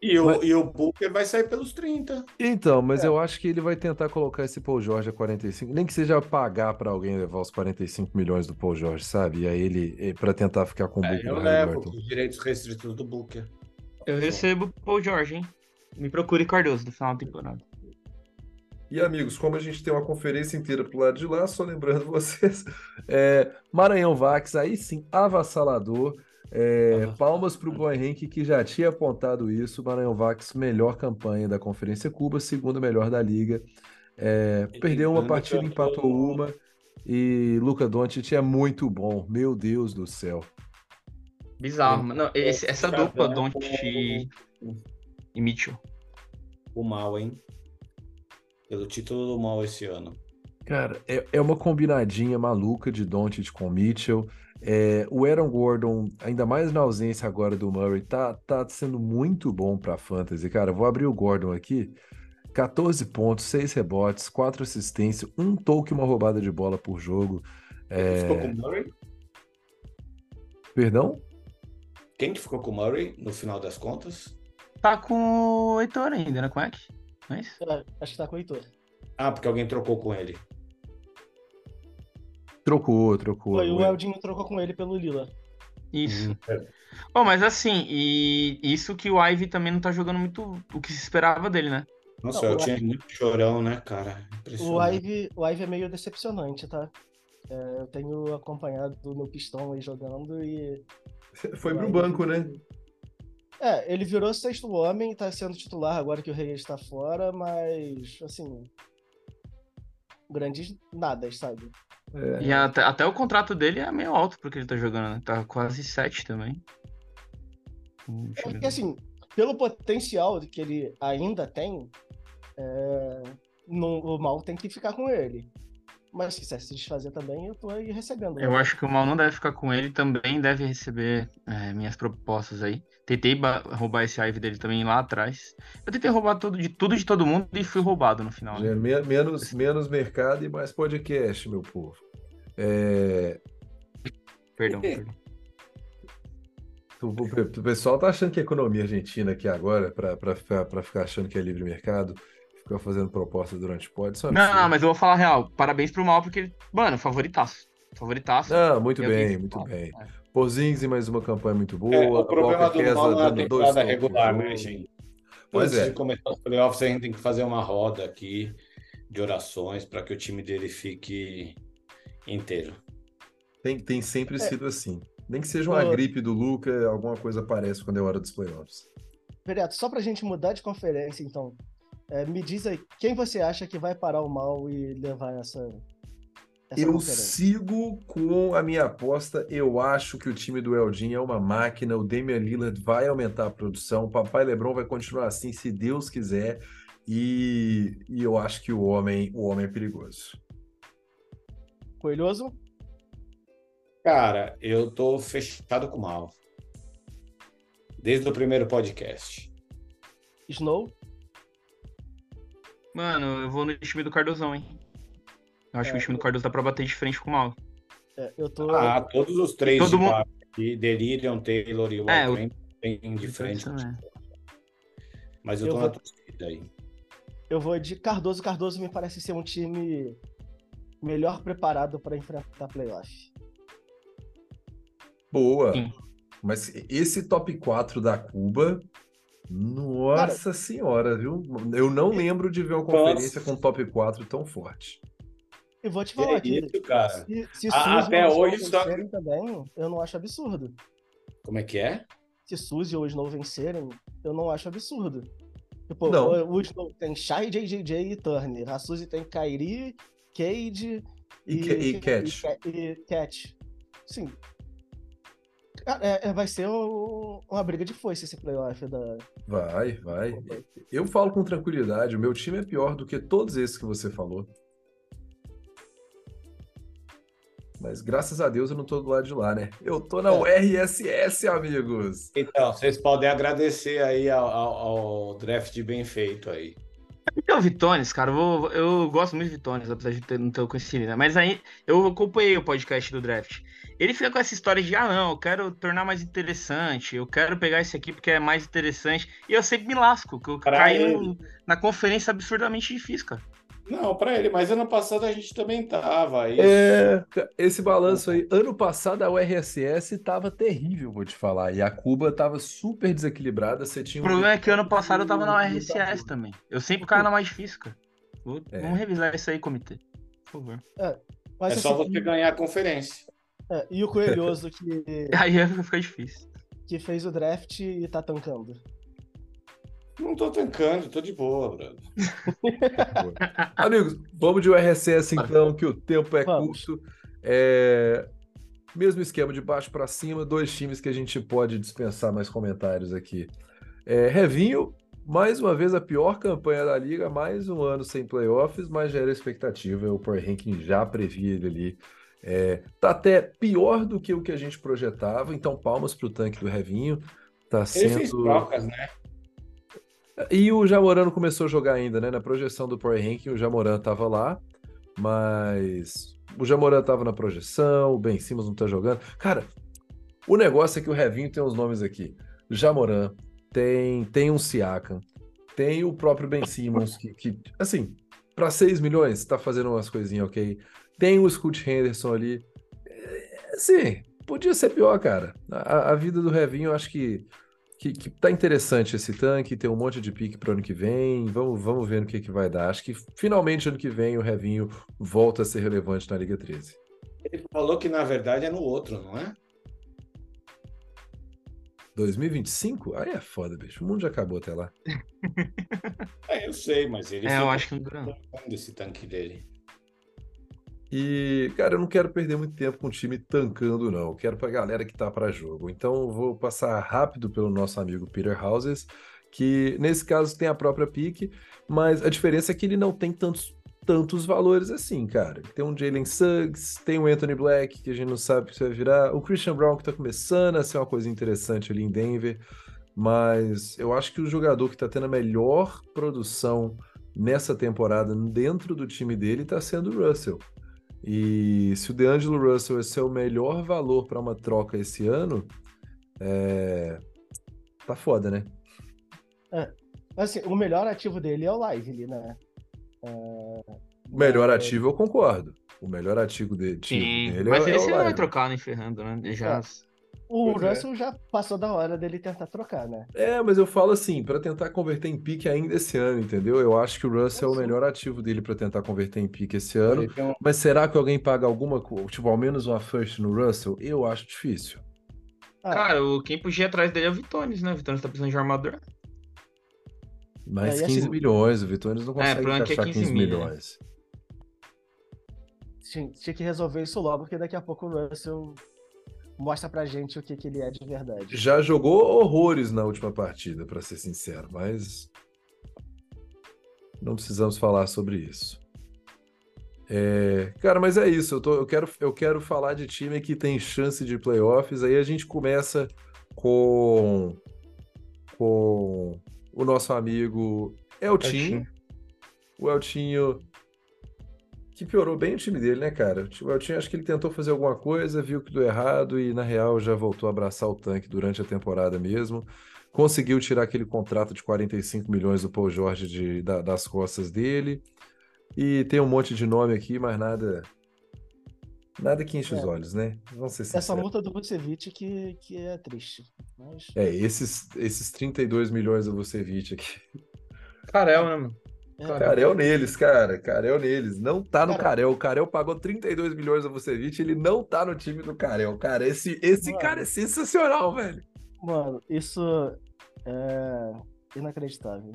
E o Booker vai sair pelos 30. Então, mas eu acho que ele vai tentar colocar esse Paul Jorge a 45, nem que seja pagar para alguém levar os 45 milhões do Paul Jorge, sabe? E aí ele, para tentar ficar com o Booker. Eu levo os direitos restritos do Booker. Eu recebo o Paul Jorge, hein? Me procure Cardoso no final da temporada. E amigos, como a gente tem uma conferência inteira pro lado de lá, só lembrando vocês, Maranhão Vax, aí sim, avassalador. Palmas para o Goi Henrique, que já tinha apontado isso. Maranhão Vax, melhor campanha da Conferência Cuba, segunda melhor da Liga. Perdeu uma partida, empatou uma. E Luka Doncic é muito bom, meu Deus do céu. Bizarro, mano. Não, essa dupla Doncic e Mitchell. O mal, hein? Pelo título do mal esse ano. Cara, é uma combinadinha maluca de Doncic com Mitchell. O Aaron Gordon, ainda mais na ausência agora do Murray, tá sendo muito bom pra Fantasy, cara. Vou abrir o Gordon aqui. 14 pontos, 6 rebotes, 4 assistências, 1 toque e uma roubada de bola por jogo. Quem ficou com o Murray? Perdão? Quem que ficou com o Murray, no final das contas? Tá com o Heitor ainda, né? Como é que? Não é isso? Acho que tá com o Heitor. Ah, porque alguém trocou com ele. Trocou. Foi, o Eldinho trocou com ele pelo Lila. Isso. Bom, mas assim, e isso que o Ivy também não tá jogando muito o que se esperava dele, né? Nossa, não, o Eldinho é muito chorão, né, cara? O Ivy é meio decepcionante, tá? Eu tenho acompanhado o meu pistão aí jogando e... Foi pro banco, né? Ele virou sexto homem e tá sendo titular agora que o Reyes tá fora, mas, assim... Grandes nada, sabe? E até o contrato dele é meio alto porque ele tá jogando, né? Tá quase 7 também. Porque assim, pelo potencial que ele ainda tem, o mal tem que ficar com ele. Mas se quiser se desfazer também, eu tô aí recebendo. Eu acho que o mal não deve ficar com ele, também deve receber minhas propostas aí. Tentei roubar esse Ivy dele também lá atrás. Eu tentei roubar tudo de todo mundo e fui roubado no final. Né? Menos mercado e mais podcast, meu povo. Perdão. O pessoal tá achando que a economia argentina aqui agora, pra ficar achando que é livre mercado, ficar fazendo propostas durante o pod. Não, mas eu vou falar a real. Parabéns pro mal, porque, mano, favoritaço. Não, muito bem, muito bem. Pozinhos e mais uma campanha muito boa. O problema do mal é a temporada regular, né, gente? Pois antes de começar os playoffs, a gente tem que fazer uma roda aqui de orações para que o time dele fique inteiro. Tem sempre sido assim. Nem que seja uma gripe do Luca, alguma coisa aparece quando é hora dos playoffs. Bereto, só pra gente mudar de conferência, então, me diz aí, quem você acha que vai parar o mal e levar essa eu conferência? Sigo com a minha aposta. Eu acho que o time do Eldinho é uma máquina. O Damian Lillard vai aumentar a produção. O Papai LeBron vai continuar assim, se Deus quiser. E eu acho que o homem é perigoso. Coelhoso? Cara, eu tô fechado com o mal. Desde o primeiro podcast. Snow? Mano, eu vou no time do Cardozão, hein? Eu acho que o time do Cardoso dá pra bater de frente com o mal. Eu tô... Ah, todos os três todo de mundo... aqui, Delirium, Taylor e o Walter, tem de frente. Mas eu tô na torcida aí. Eu vou de Cardoso. Cardoso me parece ser um time melhor preparado pra enfrentar playoff. Boa. Sim. Mas esse top 4 da Cuba... Nossa, cara, senhora, viu? Eu não lembro de ver uma conferência com top 4 tão forte. Eu vou te falar aqui, cara. Se até hoje só... também, eu não acho absurdo. Como é que é? Se Suzy ou Snow vencerem, eu não acho absurdo. Tipo, não. O Snow tem Shai, JJJ e Turner. A Suzy tem Kyrie, Cade e Cat. Sim. Vai ser uma briga de foice esse playoff da... Vai. Eu falo com tranquilidade, o meu time é pior do que todos esses que você falou. Mas graças a Deus eu não tô do lado de lá, né? Eu tô na URSS, amigos! Então, vocês podem agradecer aí ao draft bem feito aí. Então, Vitônios, cara, eu gosto muito de Vitônios, apesar de não ter conhecido, né? Mas aí eu acompanhei o podcast do draft. Ele fica com essa história de, não, eu quero tornar mais interessante, eu quero pegar esse aqui porque é mais interessante. E eu sempre me lasco, que eu caio na conferência absurdamente difícil, cara. Não, pra ele, mas ano passado a gente também tava aí. Esse balanço aí, ano passado a URSS tava terrível, vou te falar, e a Cuba tava super desequilibrada, você tinha... O problema é que ano passado eu tava na URSS também, eu sempre caio na mais difícil, cara. Vamos revisar isso aí, comitê, por favor. É só você ganhar a conferência. E o Coelhoso que... aí fica difícil. Que fez o draft e tá tancando. Não tô tancando, tô de boa, brother. Amigos, vamos de URSS então, que o tempo é curto. Mesmo esquema de baixo para cima, dois times que a gente pode dispensar mais comentários aqui. Revinho, mais uma vez a pior campanha da Liga, mais um ano sem playoffs, mas já era expectativa, o Power Ranking já previa ele ali. Tá até pior do que o que a gente projetava, então palmas pro tanque do Revinho. Tá sendo... Ele fez trocas, né? E o Jamoran não começou a jogar ainda, né? Na projeção do Power Ranking, o Jamoran tava lá, mas o Jamoran tava na projeção, o Ben Simmons não tá jogando. Cara, o negócio é que o Revinho tem uns nomes aqui. Jamoran, tem um Siakam, tem o próprio Ben Simmons, que assim, pra 6 milhões, tá fazendo umas coisinhas, ok? Tem o Scoot Henderson ali. Sim, podia ser pior, cara. A vida do Revinho, eu acho que tá interessante esse tanque, tem um monte de pique pro ano que vem, vamos ver no que vai dar. Acho que finalmente ano que vem o Revinho volta a ser relevante na Liga 13. Ele falou que na verdade é no outro, não é? 2025? Aí é foda, bicho. O mundo já acabou até lá. Eu sei, mas ele... eu acho que é um grande esse tanque dele. E, cara, eu não quero perder muito tempo com o time tancando, não. Eu quero pra galera que tá pra jogo. Então, eu vou passar rápido pelo nosso amigo Peter Houses, que, nesse caso, tem a própria pique, mas a diferença é que ele não tem tantos valores assim, cara. Tem um Jalen Suggs, tem o Anthony Black, que a gente não sabe o que vai virar, o Christian Brown, que tá começando a ser uma coisa interessante ali em Denver, mas eu acho que o jogador que tá tendo a melhor produção nessa temporada dentro do time dele tá sendo o Russell. E se o DeAngelo Russell é seu melhor valor para uma troca esse ano, tá foda, né? Assim, o melhor ativo dele é o Lively, né? O melhor ativo eu concordo. O melhor ativo dele mas ele não vai trocar nem ferrando, né? Ele já... O Russell já passou da hora dele tentar trocar, né? Mas eu falo assim, pra tentar converter em pique ainda esse ano, entendeu? Eu acho que o Russell é o melhor ativo dele pra tentar converter em pique esse ano. Então... Mas será que alguém paga alguma coisa? Tipo, ao menos uma first no Russell? Eu acho difícil. Cara, quem podia atrás dele é o Vitônios, né? O Vitônios tá precisando de armadura. Mais 15 milhões, o Vitônios não consegue encaixar 15 milhões. Tinha que resolver isso logo, porque daqui a pouco o Russell... mostra pra gente o que ele é de verdade. Já jogou horrores na última partida, pra ser sincero, mas não precisamos falar sobre isso. Cara, mas é isso. Eu quero falar de time que tem chance de playoffs. Aí a gente começa com o nosso amigo Eltinho. O Eltinho... que piorou bem o time dele, né, cara? O Eltinho, acho que ele tentou fazer alguma coisa, viu que deu errado e, na real, já voltou a abraçar o tanque durante a temporada mesmo. Conseguiu tirar aquele contrato de 45 milhões do Paul Jorge das costas dele. E tem um monte de nome aqui, mas nada que enche os olhos, né? Vamos ser sinceros. Essa multa do Vucevic que é triste. Mas... esses 32 milhões do Vucevic aqui. Carel, né, mano? Carel neles, cara. Carel neles. Não tá no Carel. O Carel pagou 32 milhões a Vucevic, ele não tá no time do Carel. Cara, esse cara é sensacional, velho. Mano, isso é inacreditável.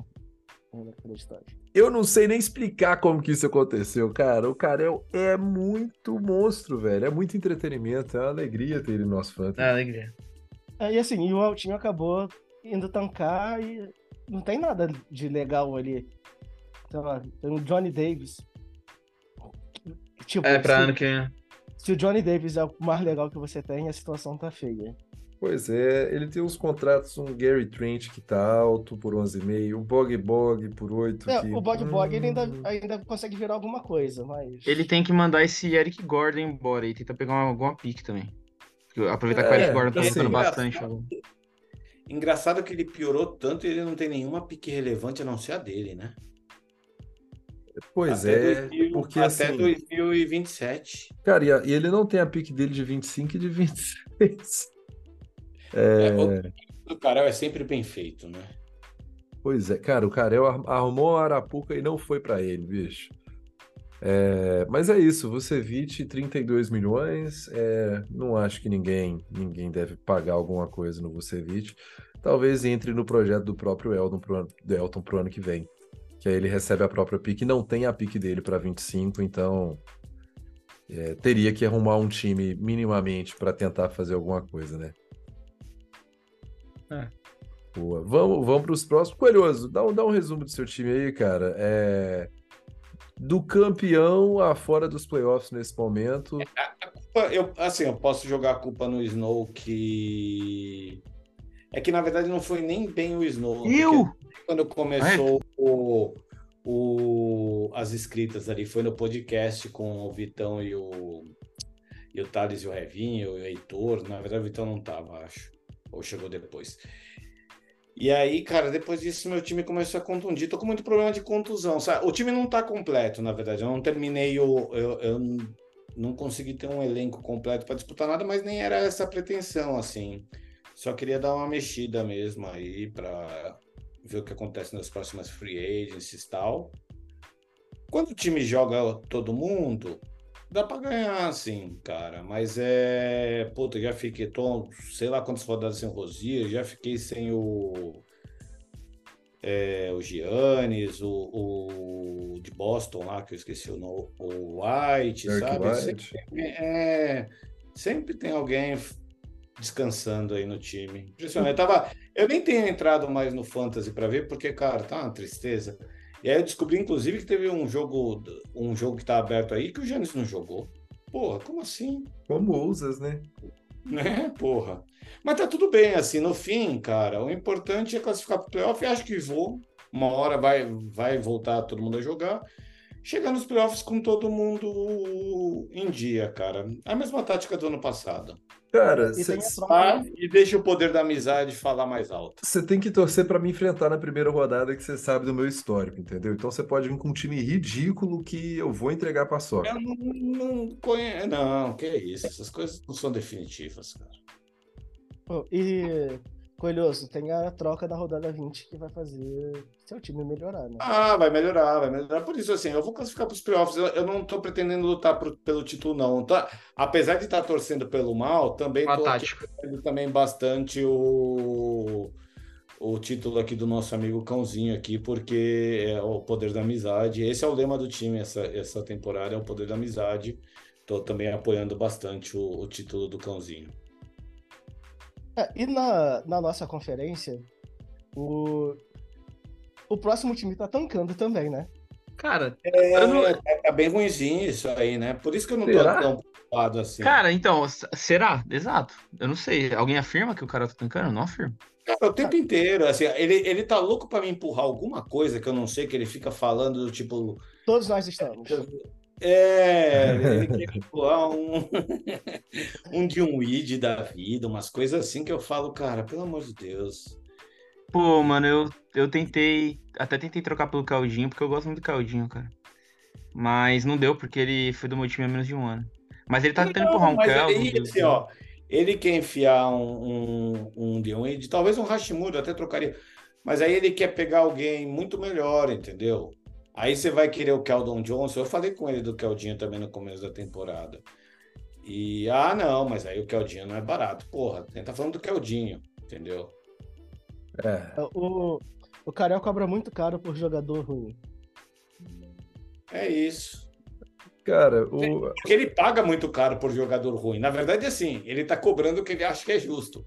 Eu não sei nem explicar como que isso aconteceu, cara. O Carel é muito monstro, velho. É muito entretenimento, é uma alegria ter ele no nosso fantasy. É uma alegria. E assim, o Eltinho acabou indo tancar e não tem nada de legal ali. Sei lá, tem o Johnny Davis. Tipo, pra ano que vem. Se o Johnny Davis é o mais legal que você tem, a situação tá feia. Pois é, ele tem uns contratos, um Gary Trent que tá alto por 11,5, um Bog Bog por 8. É, que... O Bog Bog ele ainda consegue virar alguma coisa, mas... Ele tem que mandar esse Eric Gordon embora e tentar pegar alguma pique também. Aproveitar que o Eric Gordon tá tentando bastante. Engraçado que ele piorou tanto e ele não tem nenhuma pique relevante a não ser a dele, né? Pois até 2000, porque até assim, 2027. Cara, e ele não tem a pique dele de 25 e de 26. O Carel é sempre bem feito, né? Pois é, cara, o Carel arrumou a Arapuca e não foi pra ele, bicho. Mas é isso, Vucevic, 32 milhões, não acho que ninguém deve pagar alguma coisa no Vucevic. Talvez entre no projeto do próprio Elton pro ano que vem, que aí ele recebe a própria pique, não tem a pique dele para 25, então... teria que arrumar um time minimamente para tentar fazer alguma coisa, né? Boa. Vamos para os próximos. Coelhoso, dá um resumo do seu time aí, cara. Do campeão a fora dos playoffs nesse momento. A culpa, eu posso jogar a culpa no Snow, que... É que, na verdade, não foi nem bem o Snow. Quando começou as escritas ali, foi no podcast com o Vitão e o Thales e o Revinho e o Heitor. Na verdade, o Vitão não tava, acho. Ou chegou depois. E aí, cara, depois disso meu time começou a contundir. Tô com muito problema de contusão, sabe? O time não tá completo, na verdade. Eu não terminei, eu não consegui ter um elenco completo para disputar nada, mas nem era essa a pretensão, assim. Só queria dar uma mexida mesmo aí para ver o que acontece nas próximas free agents e tal. Quando o time joga todo mundo... Dá pra ganhar, sim, cara, mas Puta, já fiquei sei lá quantas rodadas sem o Rozier, já fiquei sem o Giannis, o de Boston lá, que eu esqueci o nome, o White, Dirk, sabe? White. Sempre tem alguém descansando aí no time. Impressionante. Eu nem tenho entrado mais no Fantasy pra ver, porque, cara, tá uma tristeza. E aí eu descobri, inclusive, que teve um jogo que tá aberto aí que o Giannis não jogou. Porra, como assim? Como ousas, né? Né, porra. Mas tá tudo bem, assim, no fim, cara, o importante é classificar pro playoff e acho que vou. Uma hora vai voltar todo mundo a jogar. Chegar nos playoffs com todo mundo em dia, cara. A mesma tática do ano passado. Cara, você deixa o poder da amizade falar mais alto. Você tem que torcer pra me enfrentar na primeira rodada, que você sabe do meu histórico, entendeu? Então você pode vir com um time ridículo que eu vou entregar pra sorte. Eu não conheço. Não, que isso. Essas coisas não são definitivas, cara. Oh, e, Coelhoso, tem a troca da rodada 20 que vai fazer seu time melhorar, né? Ah, vai melhorar. Por isso, assim, eu vou classificar pros playoffs. Eu não tô pretendendo lutar pelo título, não. Tá? Apesar de estar torcendo pelo mal, também tô torcendo também bastante o título aqui do nosso amigo Cãozinho aqui, porque é o poder da amizade. Esse é o lema do time, essa temporada é o poder da amizade. Tô também apoiando bastante o título do Cãozinho. E na nossa conferência, o próximo time tá tancando também, né? Cara, tá bem ruimzinho isso aí, né? Por isso que eu não tô tão preocupado assim. Cara, então, será? Exato. Eu não sei. Alguém afirma que o cara tá tancando? Eu não afirmo. Cara, o tempo inteiro, assim, ele tá louco pra me empurrar alguma coisa que eu não sei, que ele fica falando, tipo... Todos nós estamos. Ele quer empurrar um de um weed da vida, umas coisas assim que eu falo, cara, pelo amor de Deus. Pô, mano, eu tentei, até tentei trocar pelo Keldinho, porque eu gosto muito do Keldinho, cara. Mas não deu, porque ele foi do meu time há menos de um ano. Mas ele tá tentando empurrar um Keldinho. Assim, ó, ele quer enfiar um de um weed, talvez um Hashimura, eu até trocaria. Mas aí ele quer pegar alguém muito melhor, entendeu? Aí você vai querer o Keldon Johnson. Eu falei com ele do Keldinho também no começo da temporada. E, não, mas aí o Keldinho não é barato. Porra, ele tá falando do Keldinho, entendeu? O Carel cobra muito caro por jogador ruim. É isso. Cara, porque ele paga muito caro por jogador ruim. Na verdade, assim, ele tá cobrando o que ele acha que é justo.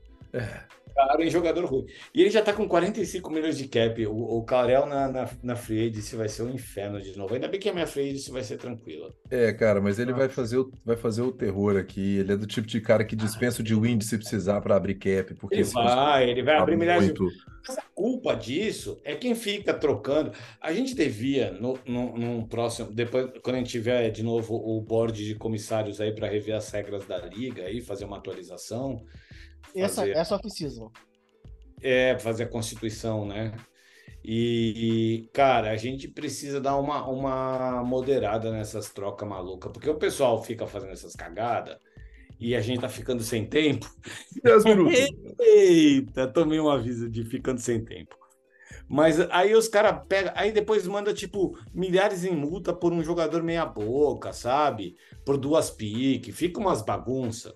Caro em jogador ruim. E ele já tá com 45 milhões de cap. O Carel na free agency vai ser um inferno de novo. Ainda bem que a minha free agency vai ser tranquila. É, cara, mas ele vai fazer o terror aqui. Ele é do tipo de cara que dispensa de wind se precisar pra abrir cap. Porque ele vai abrir milhares muito. Mas a culpa disso é quem fica trocando. A gente devia, no próximo... Depois, quando a gente tiver de novo o board de comissários aí pra rever as regras da liga, aí fazer uma atualização... Essa off-season. Fazer a Constituição, né? E, cara, a gente precisa dar uma moderada nessas trocas malucas, porque o pessoal fica fazendo essas cagadas e a gente tá ficando sem tempo. Eita, tomei um aviso de ficando sem tempo. Mas aí os caras pegam, aí depois manda tipo milhares em multa por um jogador meia boca, sabe? Por 2 piques, fica umas bagunças.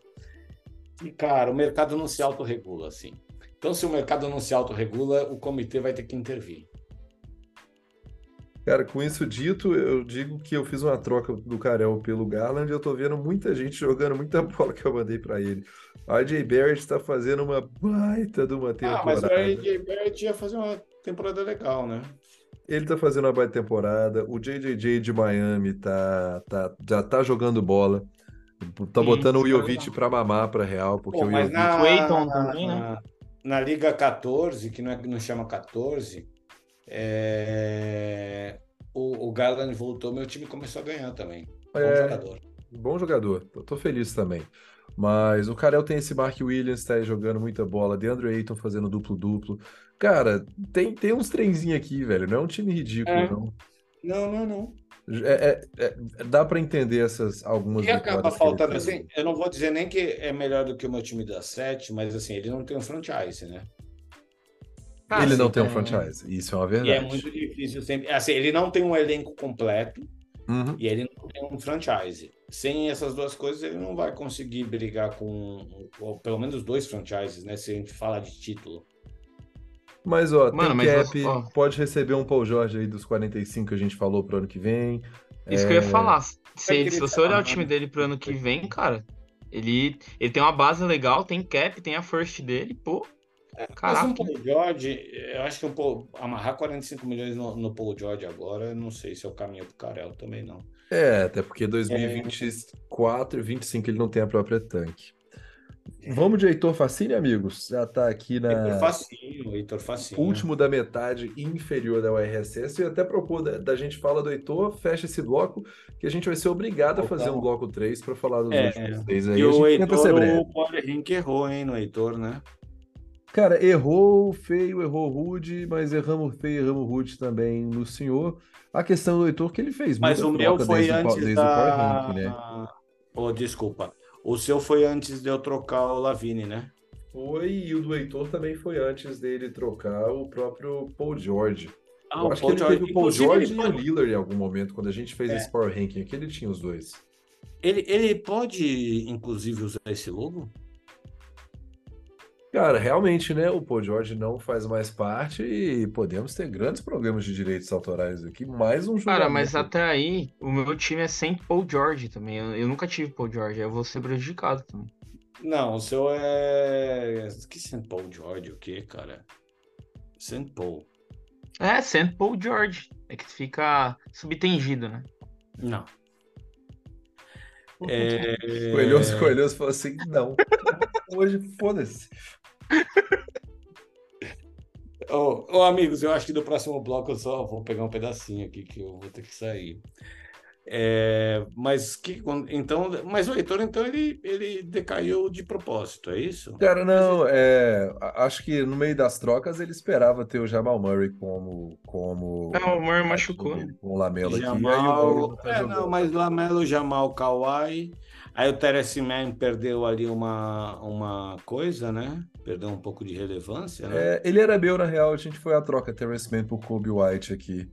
E, cara, o mercado não se autorregula, assim. Então, se o mercado não se autorregula, o comitê vai ter que intervir. Cara, com isso dito, eu digo que eu fiz uma troca do Carel pelo Garland e eu tô vendo muita gente jogando muita bola que eu mandei pra ele. O RJ Barrett tá fazendo uma baita de uma temporada. Ah, mas o RJ Barrett ia fazer uma temporada legal, né? Ele tá fazendo uma baita temporada. O JJJ de Miami já tá jogando bola. Tá botando o Jovic pra mamar pra Real, porque o Jovic... O Eiton também, né? Na Liga 14, que não chama 14, o Garland voltou, meu time começou a ganhar também. Bom jogador. Eu tô feliz também. Mas o Carel tem esse Mark Williams, tá aí jogando muita bola, DeAndre Ayton fazendo duplo-duplo. Cara, tem uns trenzinhos aqui, velho. Não é um time ridículo, não. Não. Dá para entender essas algumas coisas. E acaba faltando, assim, eu não vou dizer nem que é melhor do que o meu time da 7, mas assim, ele não tem um franchise, né? Ele não tem um franchise, isso é uma verdade. E é muito difícil sempre. Assim, ele não tem um elenco completo e ele não tem um franchise. Sem essas duas coisas, ele não vai conseguir brigar com pelo menos 2 franchises, né? Se a gente falar de título. Mas, ó, pode receber um Paul Jorge aí dos 45 que a gente falou pro ano que vem. Isso que eu ia falar. Se você olhar o time dele pro ano que vem, cara, ele tem uma base legal, tem cap, tem a first dele, pô. Caraca. Mas um Paul Jorge, eu acho que amarrar 45 milhões no Paul Jorge agora, eu não sei se é o caminho pro Carel também, não. Até porque 2024 e 2025 ele não tem a própria tanque. Vamos de Heitor Facinho, amigos? Já tá aqui na... Heitor Facinho. Último da metade inferior da URSS. E até propor da gente fala do Heitor, fecha esse bloco, que a gente vai ser obrigado a fazer um bloco 3 para falar dos últimos 3 aí. E o Heitor, o Paul Henrique errou, hein, no Heitor, né? Cara, errou feio, errou rude, mas erramos feio, erramos rude também no senhor. A questão do Heitor que ele fez. Mas o meu foi antes da... Paul Henrique, né? Desculpa. O seu foi antes de eu trocar o Lavine, né? Foi, e o do Heitor também foi antes dele trocar o próprio Paul Jorge. Eu acho que ele teve o Paul Jorge e o Lillard em algum momento, quando a gente fez esse Power Ranking aqui, ele tinha os dois. Ele pode, inclusive, usar esse logo? Cara, realmente, né? O Paul Jorge não faz mais parte e podemos ter grandes problemas de direitos autorais aqui. Mais um jogo. Cara, mas até aí, o meu time é sem Paul Jorge também. Eu nunca tive Paul Jorge, eu vou ser prejudicado também. Não, o seu é... Que St. Paul Jorge? O que, cara? St. Paul. St. Paul Jorge. É que fica subtendido, né? Não. Coelhoso falou assim, não. Hoje, foda-se. Amigos, eu acho que do próximo bloco eu só vou pegar um pedacinho aqui que eu vou ter que sair. Mas o Heitor, então, ele decaiu de propósito, é isso? Cara, não. Acho que no meio das trocas ele esperava ter o Jamal Murray como... Não, o Murray machucou. Com o Lamelo Jamal, aqui. Aí o Murray mas Lamelo, Jamal, Kawhi... Aí o Terence Mann perdeu ali uma coisa, né? Perdeu um pouco de relevância, né? Ele era meu, na real. A gente foi à troca Terence Mann por Coby White aqui.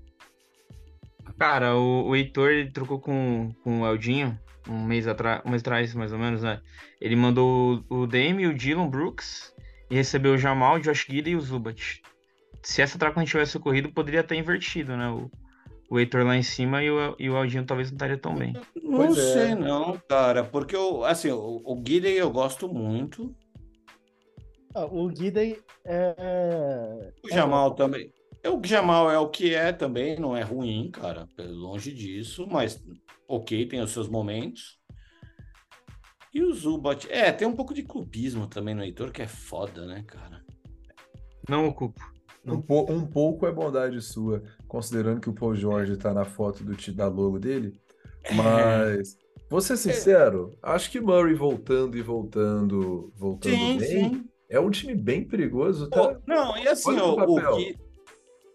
Cara, o Heitor, ele trocou com o Eldinho um mês atrás, mais ou menos, né? Ele mandou o Dame e o Dylan Brooks e recebeu o Jamal, o Josh Giddey e o Zubat. Se essa troca não tivesse ocorrido, poderia ter invertido, né? O Heitor lá em cima e o Eldinho talvez não estaria tão bem. Não sei, cara. Porque, o Guilherme eu gosto muito. O Guiden é... O Jamal também. O Jamal é o que é também, não é ruim, cara. Longe disso, mas ok, tem os seus momentos. E o Zubat... tem um pouco de clubismo também no Heitor, que é foda, né, cara? Não ocupo. Um pouco é bondade sua, considerando que o Paul Jorge tá na foto da logo dele, mas... Vou ser sincero, acho que Murray voltando sim, bem, sim. É um time bem perigoso, tá? Não, e assim,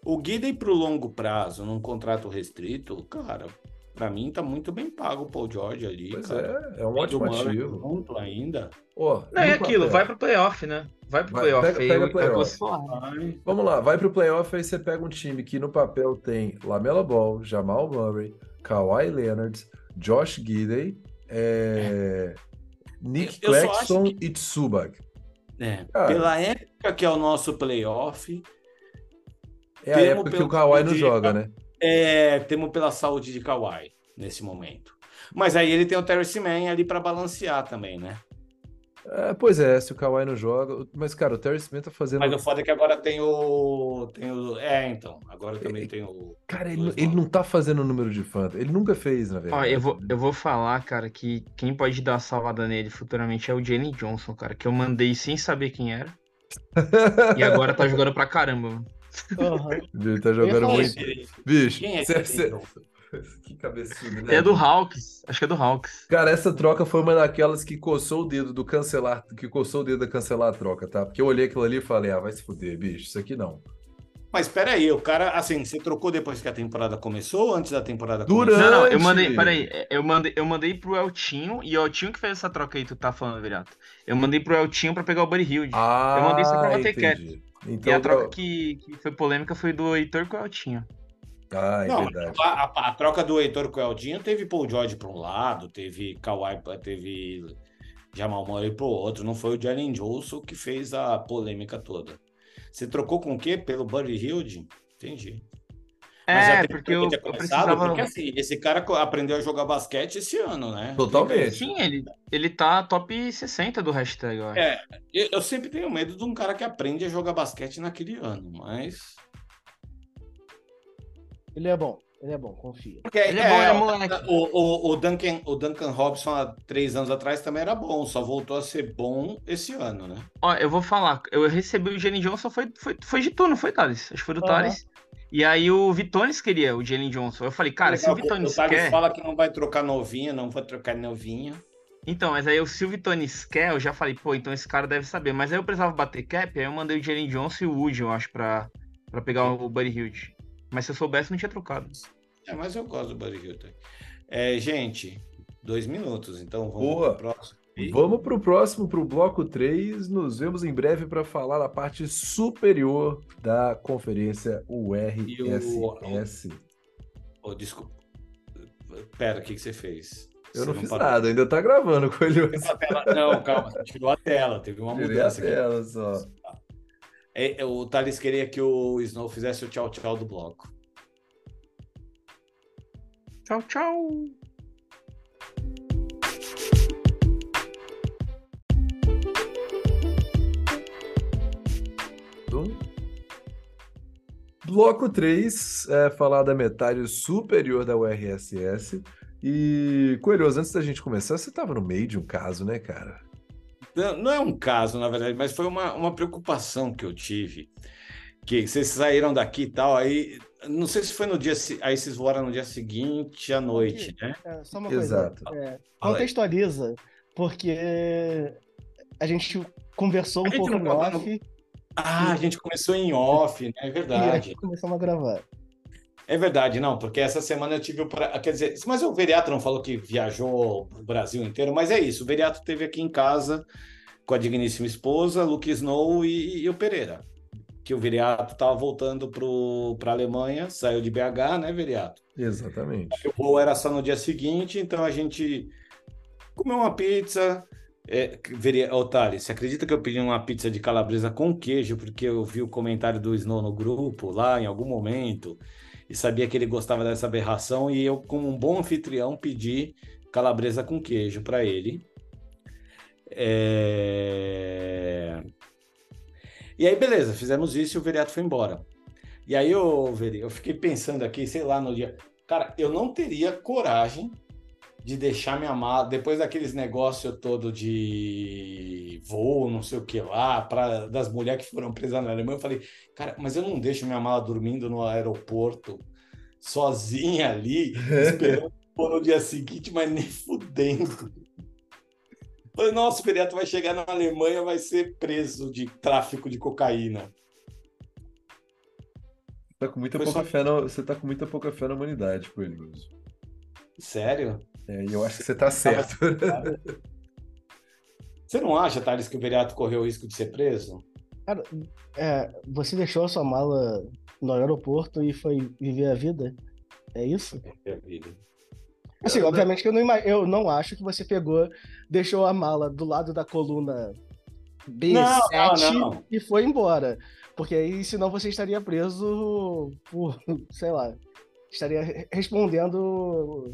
o Guiden pro longo prazo, num contrato restrito, cara, pra mim tá muito bem pago o Paul Jorge ali, pois cara. É um ótimo ativo. Ainda. Não, é aquilo, vai pro playoff, né? Vai pro playoff aí. Pega playoff. Vamos lá, vai pro playoff, aí você pega um time que no papel tem Lamelo Ball, Jamal Murray, Kawhi Leonard, Josh Giddey, Nick Claxton e Tsubak. Pela época que é o nosso playoff. É a época que o Kawhi não joga, né? Temo pela saúde de Kawhi nesse momento. Mas aí ele tem o Terrence Mann ali para balancear também, né? Pois é, se o Kawhi não joga... Mas, cara, o Terrence Mann tá fazendo... Mas o foda é que agora tem o... Agora também tem o... Cara, ele não tá fazendo o número de fantasy. Ele nunca fez, na verdade. Eu vou falar, cara, que quem pode dar a salvada nele futuramente é o Jalen Johnson, cara, que eu mandei sem saber quem era. E agora tá jogando pra caramba, mano. Ele tá jogando muito. Bicho, quem é que cabeçudo, né? É do Hawks, acho que é do Hawks. Cara, essa troca foi uma daquelas que coçou o dedo da cancelar a troca, tá? Porque eu olhei aquilo ali e falei, vai se fuder, bicho, isso aqui não. Mas peraí, o cara, assim, você trocou depois que a temporada começou ou antes da temporada começar? Não, eu mandei pro Eltinho, e o Eltinho que fez essa troca aí, tu tá falando, Virato. Eu mandei pro Eltinho pra pegar o Buddy Hield. Eu mandei essa pra bater cat. Então, e a troca que foi polêmica foi do Heitor com o Eltinho. Verdade. A troca do Heitor com o Eldinho teve Paul George para um lado, teve Kawhi, teve Jamal Murray para o outro, não foi o Jalen Johnson que fez a polêmica toda. Você trocou com o quê? Pelo Buddy Hield? Entendi. Porque assim, esse cara aprendeu a jogar basquete esse ano, né? Totalmente. Sim, ele tá top 60 do hashtag, eu acho. Eu sempre tenho medo de um cara que aprende a jogar basquete naquele ano, mas... Ele é bom, confia. Porque o Duncan Robinson há 3 anos atrás também era bom, só voltou a ser bom esse ano, né? Ó, eu vou falar, eu recebi o Jalen Johnson, foi de tu, não foi, Thales? Acho que foi do Thales. E aí o Vitônios queria o Jalen Johnson. Eu falei, cara, legal, se o Vitônios quer... O Thales fala que não vai trocar novinho. Então, mas aí o Silvio Tonis quer, eu já falei, então esse cara deve saber. Mas aí eu precisava bater cap, aí eu mandei o Jalen Johnson e o Wood, eu acho, pra pegar o Buddy Hield. Mas se eu soubesse, não tinha trocado. Mas eu gosto do Buddy Hield. Gente, 2 minutos, então vamos pro próximo. Vamos pro próximo, pro bloco 3. Nos vemos em breve para falar da parte superior da conferência URSS. Desculpa. Pera, o que você fez? Eu não fiz nada, ainda tá gravando com ele. Não, calma, você tirou a tela, teve uma mudança. Tirei a tela só. O Thales queria que o Snow fizesse o tchau-tchau do bloco. Tchau-tchau! Bloco 3, falar da metade superior da URSS. E, Coelhoso, antes da gente começar, você tava no meio de um caso, né, cara? Não é um caso, na verdade, mas foi uma preocupação que eu tive. Que vocês saíram daqui e tal, aí... Não sei se foi no dia... Aí vocês voaram no dia seguinte, à noite, né? Só uma Exato. Coisa. Contextualiza, porque a gente conversou um pouco em off. A gente começou em off, né? É verdade. E a gente começou a gravar. É verdade, não, porque essa semana eu tive... Quer dizer, mas o Veriato não falou que viajou o Brasil inteiro, mas é isso. O Veriato esteve aqui em casa com a digníssima esposa, Lucas Neves e o Pereira. Que o Veriato estava voltando para a Alemanha, saiu de BH, né, Veriato? Exatamente. Aí o voo era só no dia seguinte, então a gente comeu uma pizza. Thales, você acredita que eu pedi uma pizza de calabresa com queijo, porque eu vi o comentário do Snow no grupo lá em algum momento, e sabia que ele gostava dessa aberração, e eu, como um bom anfitrião, pedi calabresa com queijo para ele. E aí, beleza, fizemos isso e o Veriato foi embora. E aí, eu fiquei pensando aqui, sei lá, no dia... Cara, eu não teria coragem de deixar minha mala... Depois daqueles negócios todo de voo, não sei o que lá, das mulheres que foram presas na Alemanha, eu falei, cara, mas eu não deixo minha mala dormindo no aeroporto, sozinha ali, esperando pôr no dia seguinte, mas nem fudendo. Falei, nossa, o Pereira vai chegar na Alemanha, vai ser preso de tráfico de cocaína. Você tá com muita pouca fé na humanidade, Coelhoso. Sério? É, eu acho que você tá certo. Você não acha, Thales, que o Veriato correu o risco de ser preso? Cara, você deixou a sua mala no aeroporto e foi viver a vida? É isso? Viver a vida. Assim, obviamente que eu não acho que você deixou a mala do lado da coluna B7 não. E foi embora. Porque aí, senão, você estaria preso por, sei lá, estaria respondendo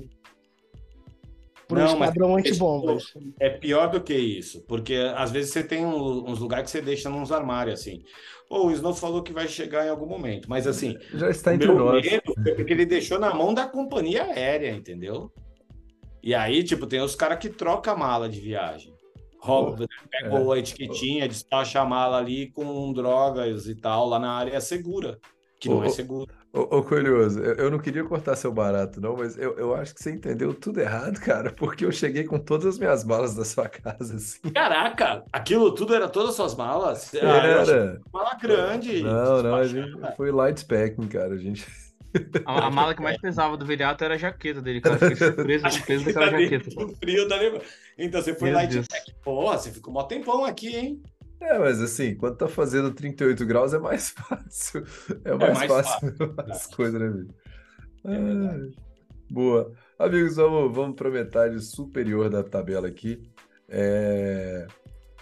por um esquadrão antibombas. É pior do que isso, porque às vezes você tem uns lugares que você deixa nos armários, assim. O Snow falou que vai chegar em algum momento, mas assim... Já está entre nós. Medo é porque ele deixou na mão da companhia aérea, entendeu? E aí, tipo, tem os caras que trocam a mala de viagem. Rouba, pegou a etiquetinha, despacha a mala ali com drogas e tal, lá na área segura, que não é segura. Ô, Coelhoso, eu não queria cortar seu barato, não, mas eu acho que você entendeu tudo errado, cara, porque eu cheguei com todas as minhas malas da sua casa, assim. Caraca, aquilo tudo era todas as suas malas? Era. Mala grande. Não, a gente foi light packing, cara, a gente... A mala que mais pesava do Veriato era a jaqueta dele, cara. Fiquei surpreso daquela jaqueta. Frio, tá ligado? Então você foi lá e disse, porra, você ficou mó tempão aqui, hein? É, mas assim, quando tá fazendo 38 graus é mais fácil. É mais fácil as coisas, né, amigo? Boa. Amigos, vamos pra metade superior da tabela aqui.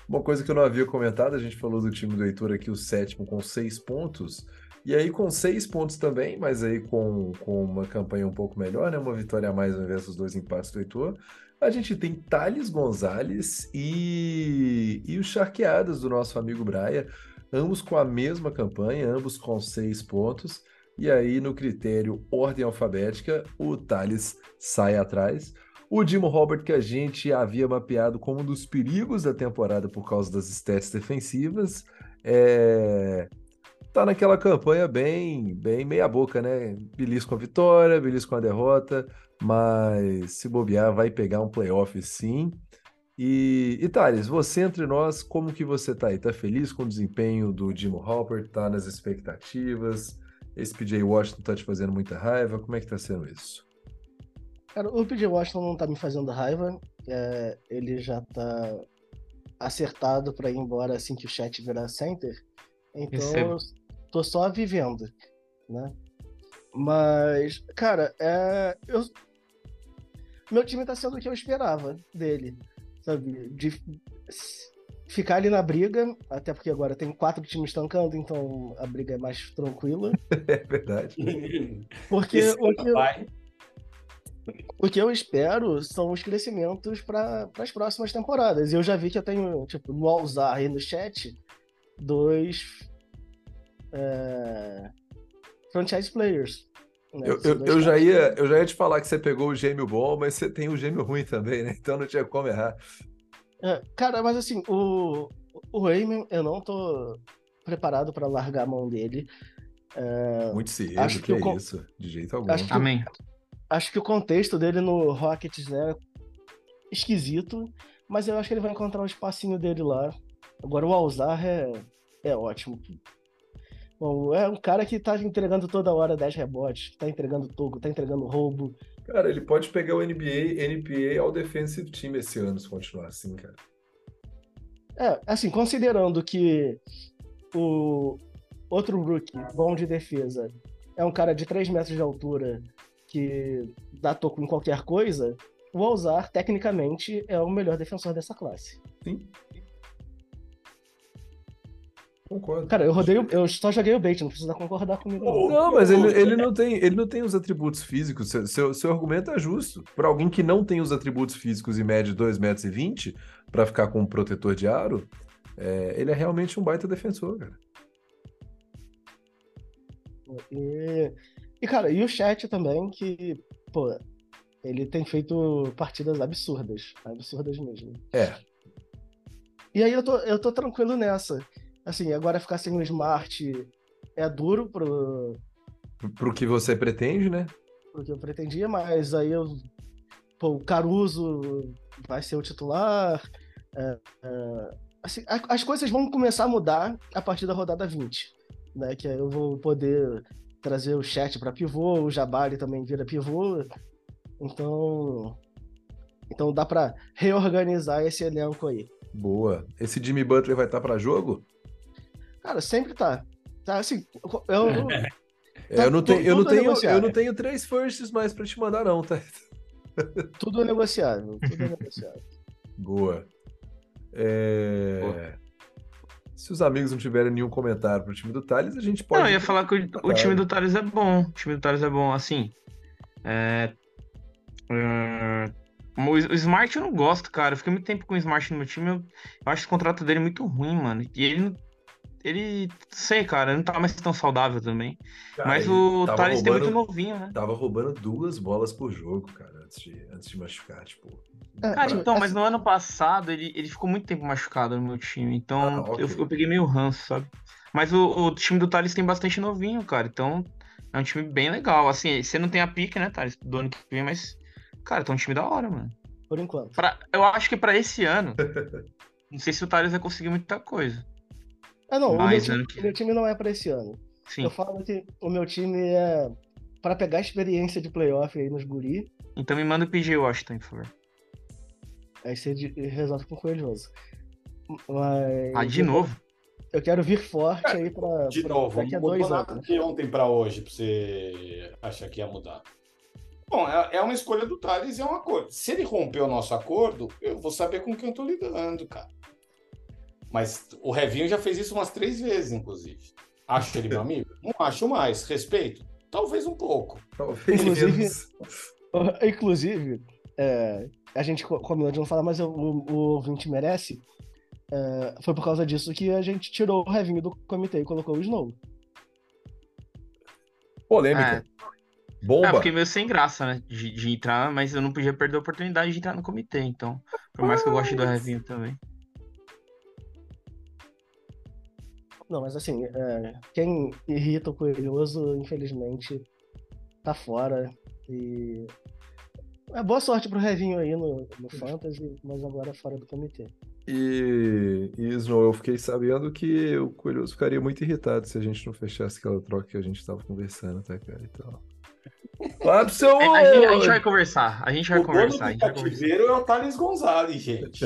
Uma coisa que eu não havia comentado, a gente falou do time do Heitor aqui, o sétimo com 6 pontos. E aí com 6 pontos também, mas aí com uma campanha um pouco melhor, né? Uma vitória a mais ao invés dos 2 empates do Heitor. A gente tem Tales Gonzalez e os Charqueadas do nosso amigo Brian, ambos com a mesma campanha, ambos com 6 pontos. E aí no critério ordem alfabética, o Tales sai atrás. O Dimo Robert, que a gente havia mapeado como um dos perigos da temporada por causa das stats defensivas, tá naquela campanha bem meia boca, né? Belis com a vitória, belis com a derrota, mas se bobear vai pegar um playoff sim. E Thales, você entre nós, como que você tá aí? Tá feliz com o desempenho do Dimo Halpert? Tá nas expectativas? Esse PJ Washington tá te fazendo muita raiva? Como é que tá sendo isso? Cara, o PJ Washington não tá me fazendo raiva, ele já tá acertado pra ir embora assim que o chat virar center. Então, eu tô só vivendo, né? Mas, cara, meu time tá sendo o que eu esperava dele, sabe? De ficar ali na briga, até porque agora tem 4 times tancando, então a briga é mais tranquila. É verdade. Porque o que eu espero são os crescimentos para as próximas temporadas. E eu já vi que eu tenho, tipo, no Alzar e no chat... 2 franchise players. Né? Eu já ia te falar que você pegou o gêmeo bom, mas você tem o gêmeo ruim também, né? Então não tinha como errar. Cara, mas assim, o Raymond, eu não tô preparado pra largar a mão dele. Muito cedo, acho que isso. De jeito algum. Amém. Acho que o contexto dele no Rockets, né, é esquisito, mas eu acho que ele vai encontrar um espacinho dele lá. Agora o Alzar é ótimo. Bom, é um cara que tá entregando toda hora 10 rebotes, tá entregando toco, tá entregando roubo. Cara, ele pode pegar o NBA ao defensive team esse ano, se continuar assim, cara. Assim, considerando que o outro rookie bom de defesa é um cara de 3 metros de altura que dá toco em qualquer coisa, o Alzar, tecnicamente, é o melhor defensor dessa classe. Sim. Concordo. Cara, eu só joguei o bait, não precisa concordar comigo. Não, mas ele não tem os atributos físicos. Seu argumento é justo. Para alguém que não tem os atributos físicos e mede 2,20 metros para ficar com um protetor de aro, ele é realmente um baita defensor, cara. E, cara, e o chat também, que, pô, ele tem feito partidas absurdas. Absurdas mesmo. É. E aí eu tô tranquilo nessa. Assim, agora ficar sem o Smart é duro pro que você pretende, né? Pro que eu pretendia, mas aí eu... Pô, o Caruso vai ser o titular. Assim, as coisas vão começar a mudar a partir da rodada 20, né? Que aí eu vou poder trazer o chat para pivô, o Jabari também vira pivô. Então dá para reorganizar esse elenco aí. Boa. Esse Jimmy Butler vai estar para jogo? Cara, sempre tá. Tá assim, eu não tenho 3 firsts mais para te mandar não, tá? Tudo é negociável, tudo é negociável. Boa. Boa. Se os amigos não tiverem nenhum comentário pro time do Thales, a gente pode... Não, eu ia falar que o time do Thales é bom. O time do Thales é bom, assim. O Smart eu não gosto, cara. Eu fiquei muito tempo com o Smart no meu time. Eu acho o contrato dele muito ruim, mano. E ele sei, cara, ele não tá mais tão saudável também. Cara, mas o Thales é muito novinho, né? Tava roubando 2 bolas por jogo, cara, antes de machucar, tipo... Cara, então, mas no ano passado ele ficou muito tempo machucado no meu time, então okay. eu peguei meio ranço, sabe? Mas o time do Thales tem bastante novinho, cara, então é um time bem legal. Assim, você não tem a pique, né, Thales, do ano que vem, mas, cara, tá um time da hora, mano. Por enquanto. Eu acho que pra esse ano, não sei se o Thales vai conseguir muita coisa. É, não, o meu time não é pra esse ano. Sim. Eu falo que o meu time é pra pegar a experiência de playoff aí nos guri. Então me manda o PG Washington, por favor. Aí você resolve por Coelhoso. Mas... Ah, de novo? Eu quero vir forte aí pra... De novo, daqui a 2 anos. De ontem pra hoje, pra você achar que ia mudar. Bom, é uma escolha do Thales e é um acordo. Se ele romper o nosso acordo, eu vou saber com quem eu tô lidando, cara. Mas o Revinho já fez isso umas 3 vezes, inclusive. Acho ele meu amigo? Não acho mais. Respeito? Talvez um pouco. Talvez menos. Inclusive, a gente combinou de não falar, mas o ouvinte merece. Foi por causa disso que a gente tirou o Revinho do comitê e colocou o Snow. Polêmica. Bomba. Fiquei meio sem graça, né? De entrar, mas eu não podia perder a oportunidade de entrar no comitê. Então, por mais que eu goste do Revinho também. Não, mas assim, quem irrita o Coelhoso, infelizmente, tá fora. E... boa sorte pro Revinho aí no Fantasy, mas agora fora do comitê. E Snow, eu fiquei sabendo que o Coelhoso ficaria muito irritado se a gente não fechasse aquela troca que a gente tava conversando, tá, cara? Então... Lá pro seu... a gente vai conversar. O dono do cativeiro é o Tales Gonzalez, gente.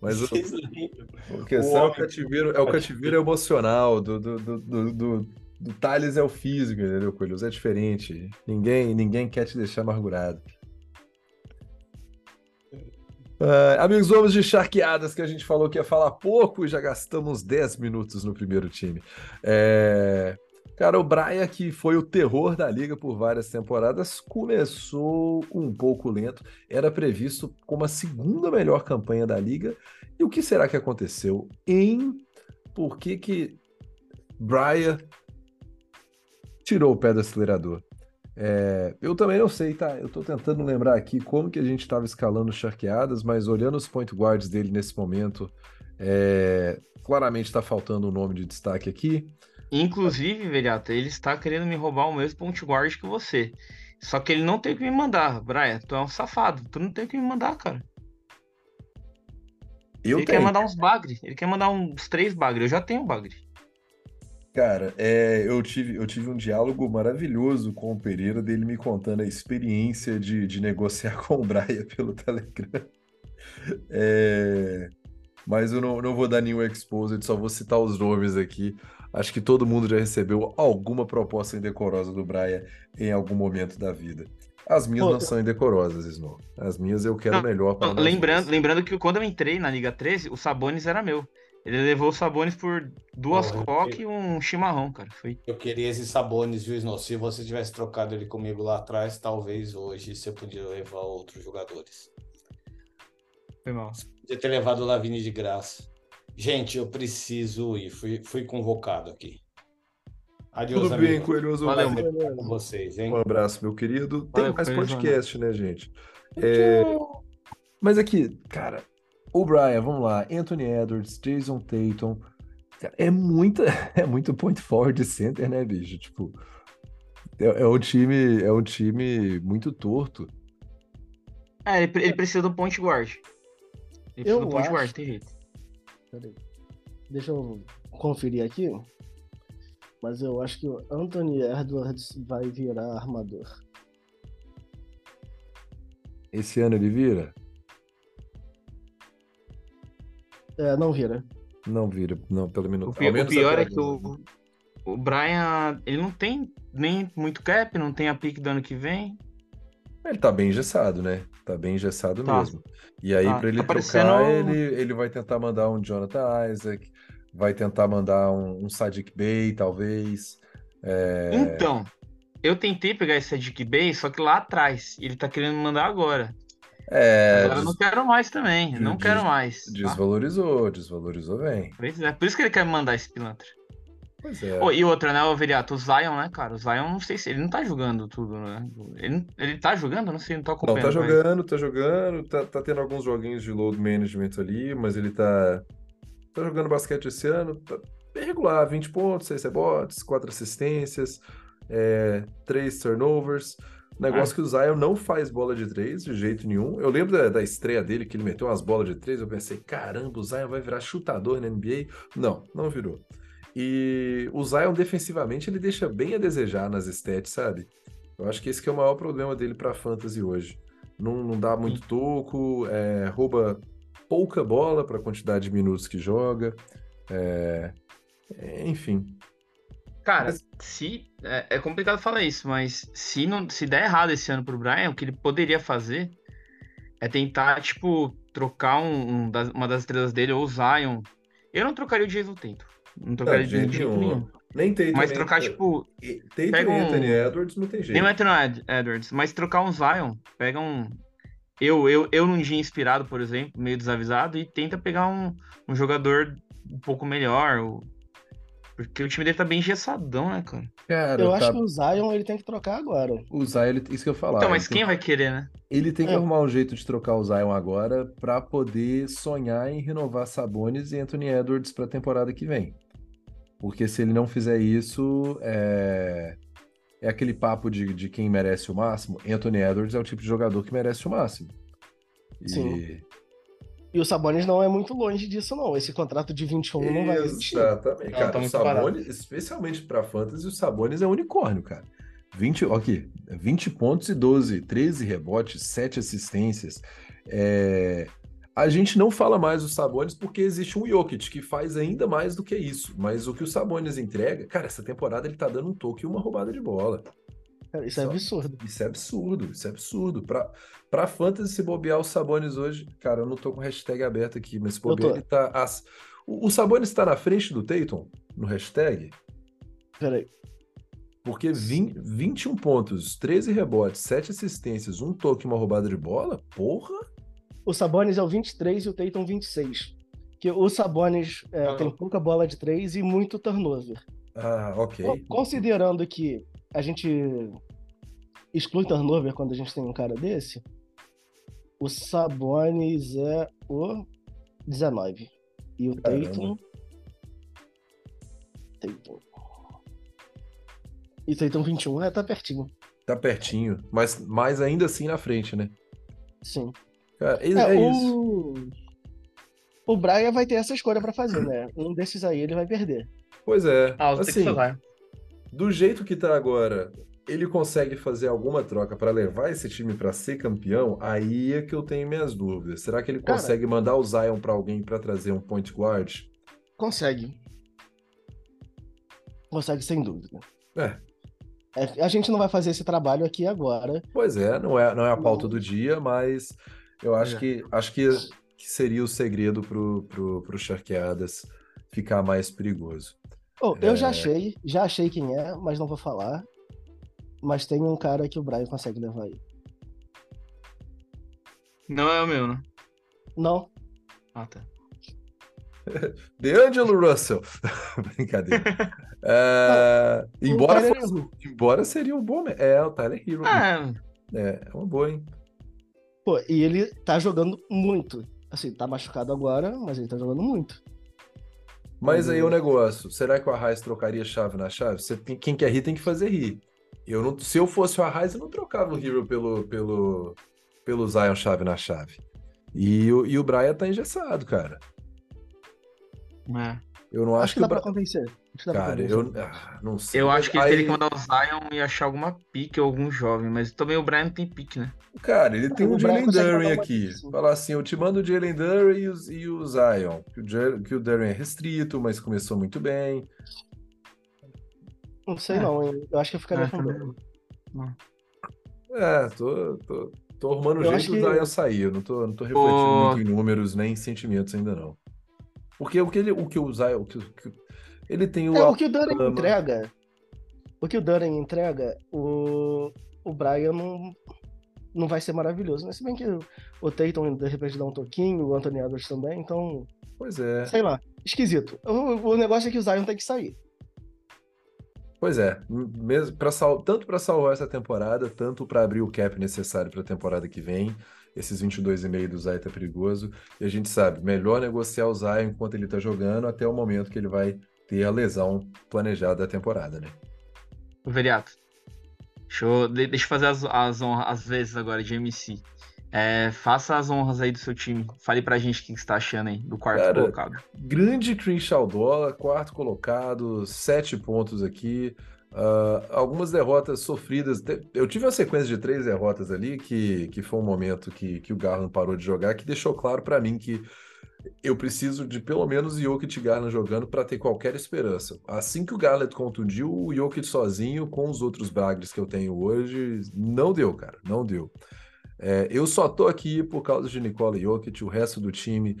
Mas o cativeiro emocional do Thales é o físico, entendeu, Coelhos? É diferente. Ninguém quer te deixar amargurado. Amigos, vamos de charqueadas, que a gente falou que ia falar pouco e já gastamos 10 minutos no primeiro time. Cara, o Brian, que foi o terror da Liga por várias temporadas, começou um pouco lento. Era previsto como a 2ª melhor campanha da Liga. E o que será que aconteceu? Por que Brian tirou o pé do acelerador? Eu também não sei, tá? Eu tô tentando lembrar aqui como que a gente estava escalando charqueadas, mas olhando os point guards dele nesse momento, claramente está faltando um nome de destaque aqui. Inclusive, Velhata, ele está querendo me roubar o mesmo point guard que você. Só que ele não tem o que me mandar, Brian. Tu é um safado. Tu não tem o que me mandar, cara. Ele quer mandar uns bagre. Ele quer mandar uns 3 bagre. Eu já tenho um bagre. Cara, eu tive um diálogo maravilhoso com o Pereira, dele me contando a experiência de negociar com o Brian pelo Telegram. Mas eu não vou dar nenhum exposed, só vou citar os nomes aqui. Acho que todo mundo já recebeu alguma proposta indecorosa do Brian em algum momento da vida. As minhas não são indecorosas, Snow. As minhas eu quero melhor para nós. Lembrando que quando eu entrei na Liga 13, o Sabonis era meu. Ele levou o Sabonis por 2 cocas e um chimarrão, cara. Eu queria esse Sabonis, viu, Snow? Se você tivesse trocado ele comigo lá atrás, talvez hoje você podia levar outros jogadores. Foi mal. Você podia ter levado o Lavini de graça. Gente, eu preciso ir. Fui convocado aqui. Adeus, tudo bem, Coelhoso? Valeu, obrigado com vocês, hein? Um abraço, meu querido. Tem valeu, mais podcast, né, gente? É... Mas aqui, cara, o Brian, vamos lá. Anthony Edwards, Jason Tatum. Cara, é muito point forward center, né, bicho? Tipo, é um time muito torto. É, ele precisa do point guard. Ele precisa do point guard, tem jeito. Peraí. Deixa eu conferir aqui, mas eu acho que o Anthony Edwards vai virar armador. Esse ano ele vira? É, não vira. Não vira, não, pelo menos. O pior é que o Brian, ele não tem nem muito cap, não tem a pick do ano que vem. Ele tá bem engessado, né? Tá bem engessado mesmo. E aí, pra ele trocar, ele vai tentar mandar um Jonathan Isaac... Vai tentar mandar um Sadiq Bey, talvez. É... Então, eu tentei pegar esse Sadiq Bey, só que lá atrás. Ele tá querendo mandar agora. É... Agora eu não quero mais também. Não quero mais. Desvalorizou, vem. Por isso que ele quer me mandar esse pilantra. Pois é. Oh, e outra, né, Overiato? O Zion, né, cara? O Zion, não sei se... Ele não tá jogando tudo, né? Ele tá jogando? Não sei, não tô acompanhando. Não, tá jogando. Tá tendo alguns joguinhos de load management ali, mas ele tá jogando basquete esse ano, tá bem regular, 20 pontos, 6 rebotes, 4 assistências, 3 turnovers, negócio que o Zion não faz bola de 3 de jeito nenhum. Eu lembro da estreia dele, que ele meteu umas bolas de 3, eu pensei, caramba, o Zion vai virar chutador na NBA? Não virou. E o Zion, defensivamente, ele deixa bem a desejar nas stats, sabe? Eu acho que esse que é o maior problema dele pra fantasy hoje. Não dá muito toco, rouba... pouca bola para a quantidade de minutos que joga, enfim. Cara, se é complicado falar isso, mas se der errado esse ano pro Brian, o que ele poderia fazer é tentar, tipo, trocar uma das estrelas dele ou o Zion. Eu não trocaria o Jason Tatum. Não trocaria de jeito nenhum. Nem Tatum. Mas trocar, tipo... Tatum e Anthony Edwards não tem jeito. Nem o Anthony Edwards, mas trocar um Zion, pega um... Eu num dia inspirado, por exemplo, meio desavisado, e tenta pegar um jogador um pouco melhor, porque o time dele tá bem engessadão, né, cara? Eu acho que o Zion ele tem que trocar agora. O Zion, isso que eu falava. Então, mas quem vai querer, né? Ele tem que arrumar um jeito de trocar o Zion agora pra poder sonhar em renovar Sabonis e Anthony Edwards pra temporada que vem. Porque se ele não fizer isso, é aquele papo de quem merece o máximo. Anthony Edwards é o tipo de jogador que merece o máximo. Sim. E o Sabonis não é muito longe disso, não. Esse contrato de 21 não vai existir. Exatamente. Cara, o Sabonis, especialmente pra fantasy, o Sabonis é um unicórnio, cara. 20 pontos e 12, 13 rebotes, 7 assistências. A gente não fala mais do Sabonis porque existe um Jokic que faz ainda mais do que isso. Mas o que o Sabonis entrega... Cara, essa temporada ele tá dando um toque e uma roubada de bola. Cara, isso é absurdo. Isso é absurdo. Pra fantasy, se bobear o Sabonis hoje... Cara, eu não tô com hashtag aberto aqui, mas se bobear ele tá... O Sabonis tá na frente do Tatum no hashtag? Peraí. Porque 21 pontos, 13 rebotes, 7 assistências, um toque e uma roubada de bola? Porra! O Sabonis é o 23 e o Tatum 26. Que o Sabonis tem pouca bola de 3 e muito turnover. Ah, ok. Considerando que a gente exclui turnover quando a gente tem um cara desse, o Sabonis é o 19. E o Tatum... E o Tatum 21. Tá pertinho. Tá pertinho. Mas ainda assim na frente, né? Sim. Cara, isso. O Brian vai ter essa escolha pra fazer, né? Um desses aí ele vai perder. Pois é. Assim, do jeito que tá agora, ele consegue fazer alguma troca pra levar esse time pra ser campeão? Aí é que eu tenho minhas dúvidas. Será que ele consegue mandar o Zion pra alguém pra trazer um point guard? Consegue. Consegue, sem dúvida. A gente não vai fazer esse trabalho aqui agora. Pois é, não é a pauta do dia, mas... Eu acho que seria o segredo pro Charqueadas ficar mais perigoso. Eu já achei quem é, mas não vou falar. Mas tem um cara que o Brian consegue levar aí. Não é o meu, né? Não. Ah, tá. DeAngelo Russell. Brincadeira. Embora seria um bom... É, o Tyler Herro. Ah. É uma boa, hein? Pô, e ele tá jogando muito. Assim, tá machucado agora, mas ele tá jogando muito. Mas aí o negócio, será que o Arraiz trocaria chave na chave? Quem quer rir tem que fazer rir. Eu não, se eu fosse o Arraiz, eu não trocava o Herro pelo Zion chave na chave. E o Brian tá engessado, cara. É. Eu não acho que dá pra convencer. Cara, eu não sei. Eu acho que ele teria que mandar o Zion e achar alguma pique ou algum jovem, mas também o Brian não tem pique, né? Cara, ele tem o Jalen Duren aqui. Falar assim, eu te mando o Jalen Duren e o Zion. Que o Duren é restrito, mas começou muito bem. Não sei não, eu acho que eu ficaria com dor. Tô arrumando o jeito do Zion sair. Eu não tô refletindo muito em números, nem em sentimentos ainda não. Porque ele tem o... o que o Duren entrega, o Brian não vai ser maravilhoso, né? Se bem que o Tatum, de repente, dá um toquinho, o Anthony Edwards também, então... Pois é. Sei lá, esquisito. O negócio é que o Zion tem que sair. Pois é, mesmo tanto para salvar essa temporada, tanto para abrir o cap necessário para a temporada que vem, esses 22,5 do Zion tá perigoso, e a gente sabe, melhor negociar o Zion enquanto ele tá jogando, até o momento que ele vai ter a lesão planejada da temporada, né? Veriato, deixa eu fazer as honras, as vezes agora de MC. Faça as honras aí do seu time. Fale pra gente o que você tá achando aí do quarto colocado. Grande Crenshaw Dollar, quarto colocado, 7 pontos aqui. Algumas derrotas sofridas. Eu tive uma sequência de 3 derrotas ali, que foi um momento que o Garland parou de jogar, que deixou claro pra mim que eu preciso de pelo menos o Jokic e Garland jogando para ter qualquer esperança. Assim que o Garland contundiu, o Jokic sozinho, com os outros bagres que eu tenho hoje, não deu, cara, não deu. Eu só tô aqui por causa de Nikola Jokic. O resto do time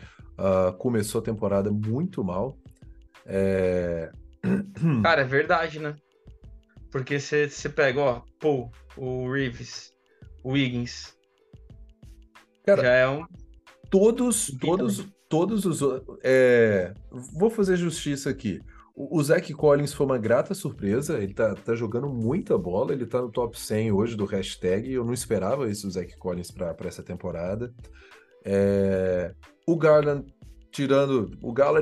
começou a temporada muito mal. Cara, é verdade, né? Porque você pega, Paul, o Reeves, o Wiggins. Cara, já é um... Todos os... Vou fazer justiça aqui. O Zach Collins foi uma grata surpresa, ele tá jogando muita bola, ele tá no top 100 hoje do hashtag, eu não esperava isso do Zach Collins para essa temporada. O Garland,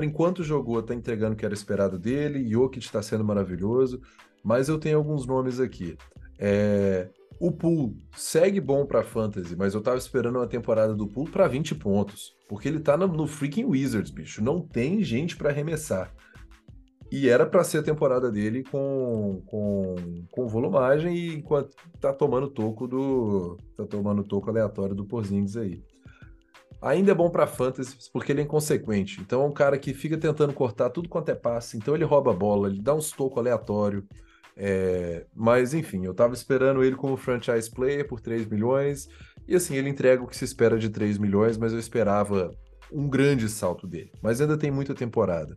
enquanto jogou, tá entregando o que era esperado dele, Jokic tá sendo maravilhoso, mas eu tenho alguns nomes aqui. O Poole segue bom pra Fantasy, mas eu tava esperando uma temporada do Poole pra 20 pontos, porque ele tá no freaking Wizards, bicho, não tem gente pra arremessar. E era para ser a temporada dele com volumagem, e enquanto tá tomando toco aleatório do Porzingis aí. Ainda é bom para Fantasy porque ele é inconsequente. Então é um cara que fica tentando cortar tudo quanto é passe, então ele rouba a bola, ele dá uns tocos aleatório. Mas enfim, eu tava esperando ele como franchise player por 3 milhões, e assim, ele entrega o que se espera de 3 milhões, mas eu esperava um grande salto dele. Mas ainda tem muita temporada.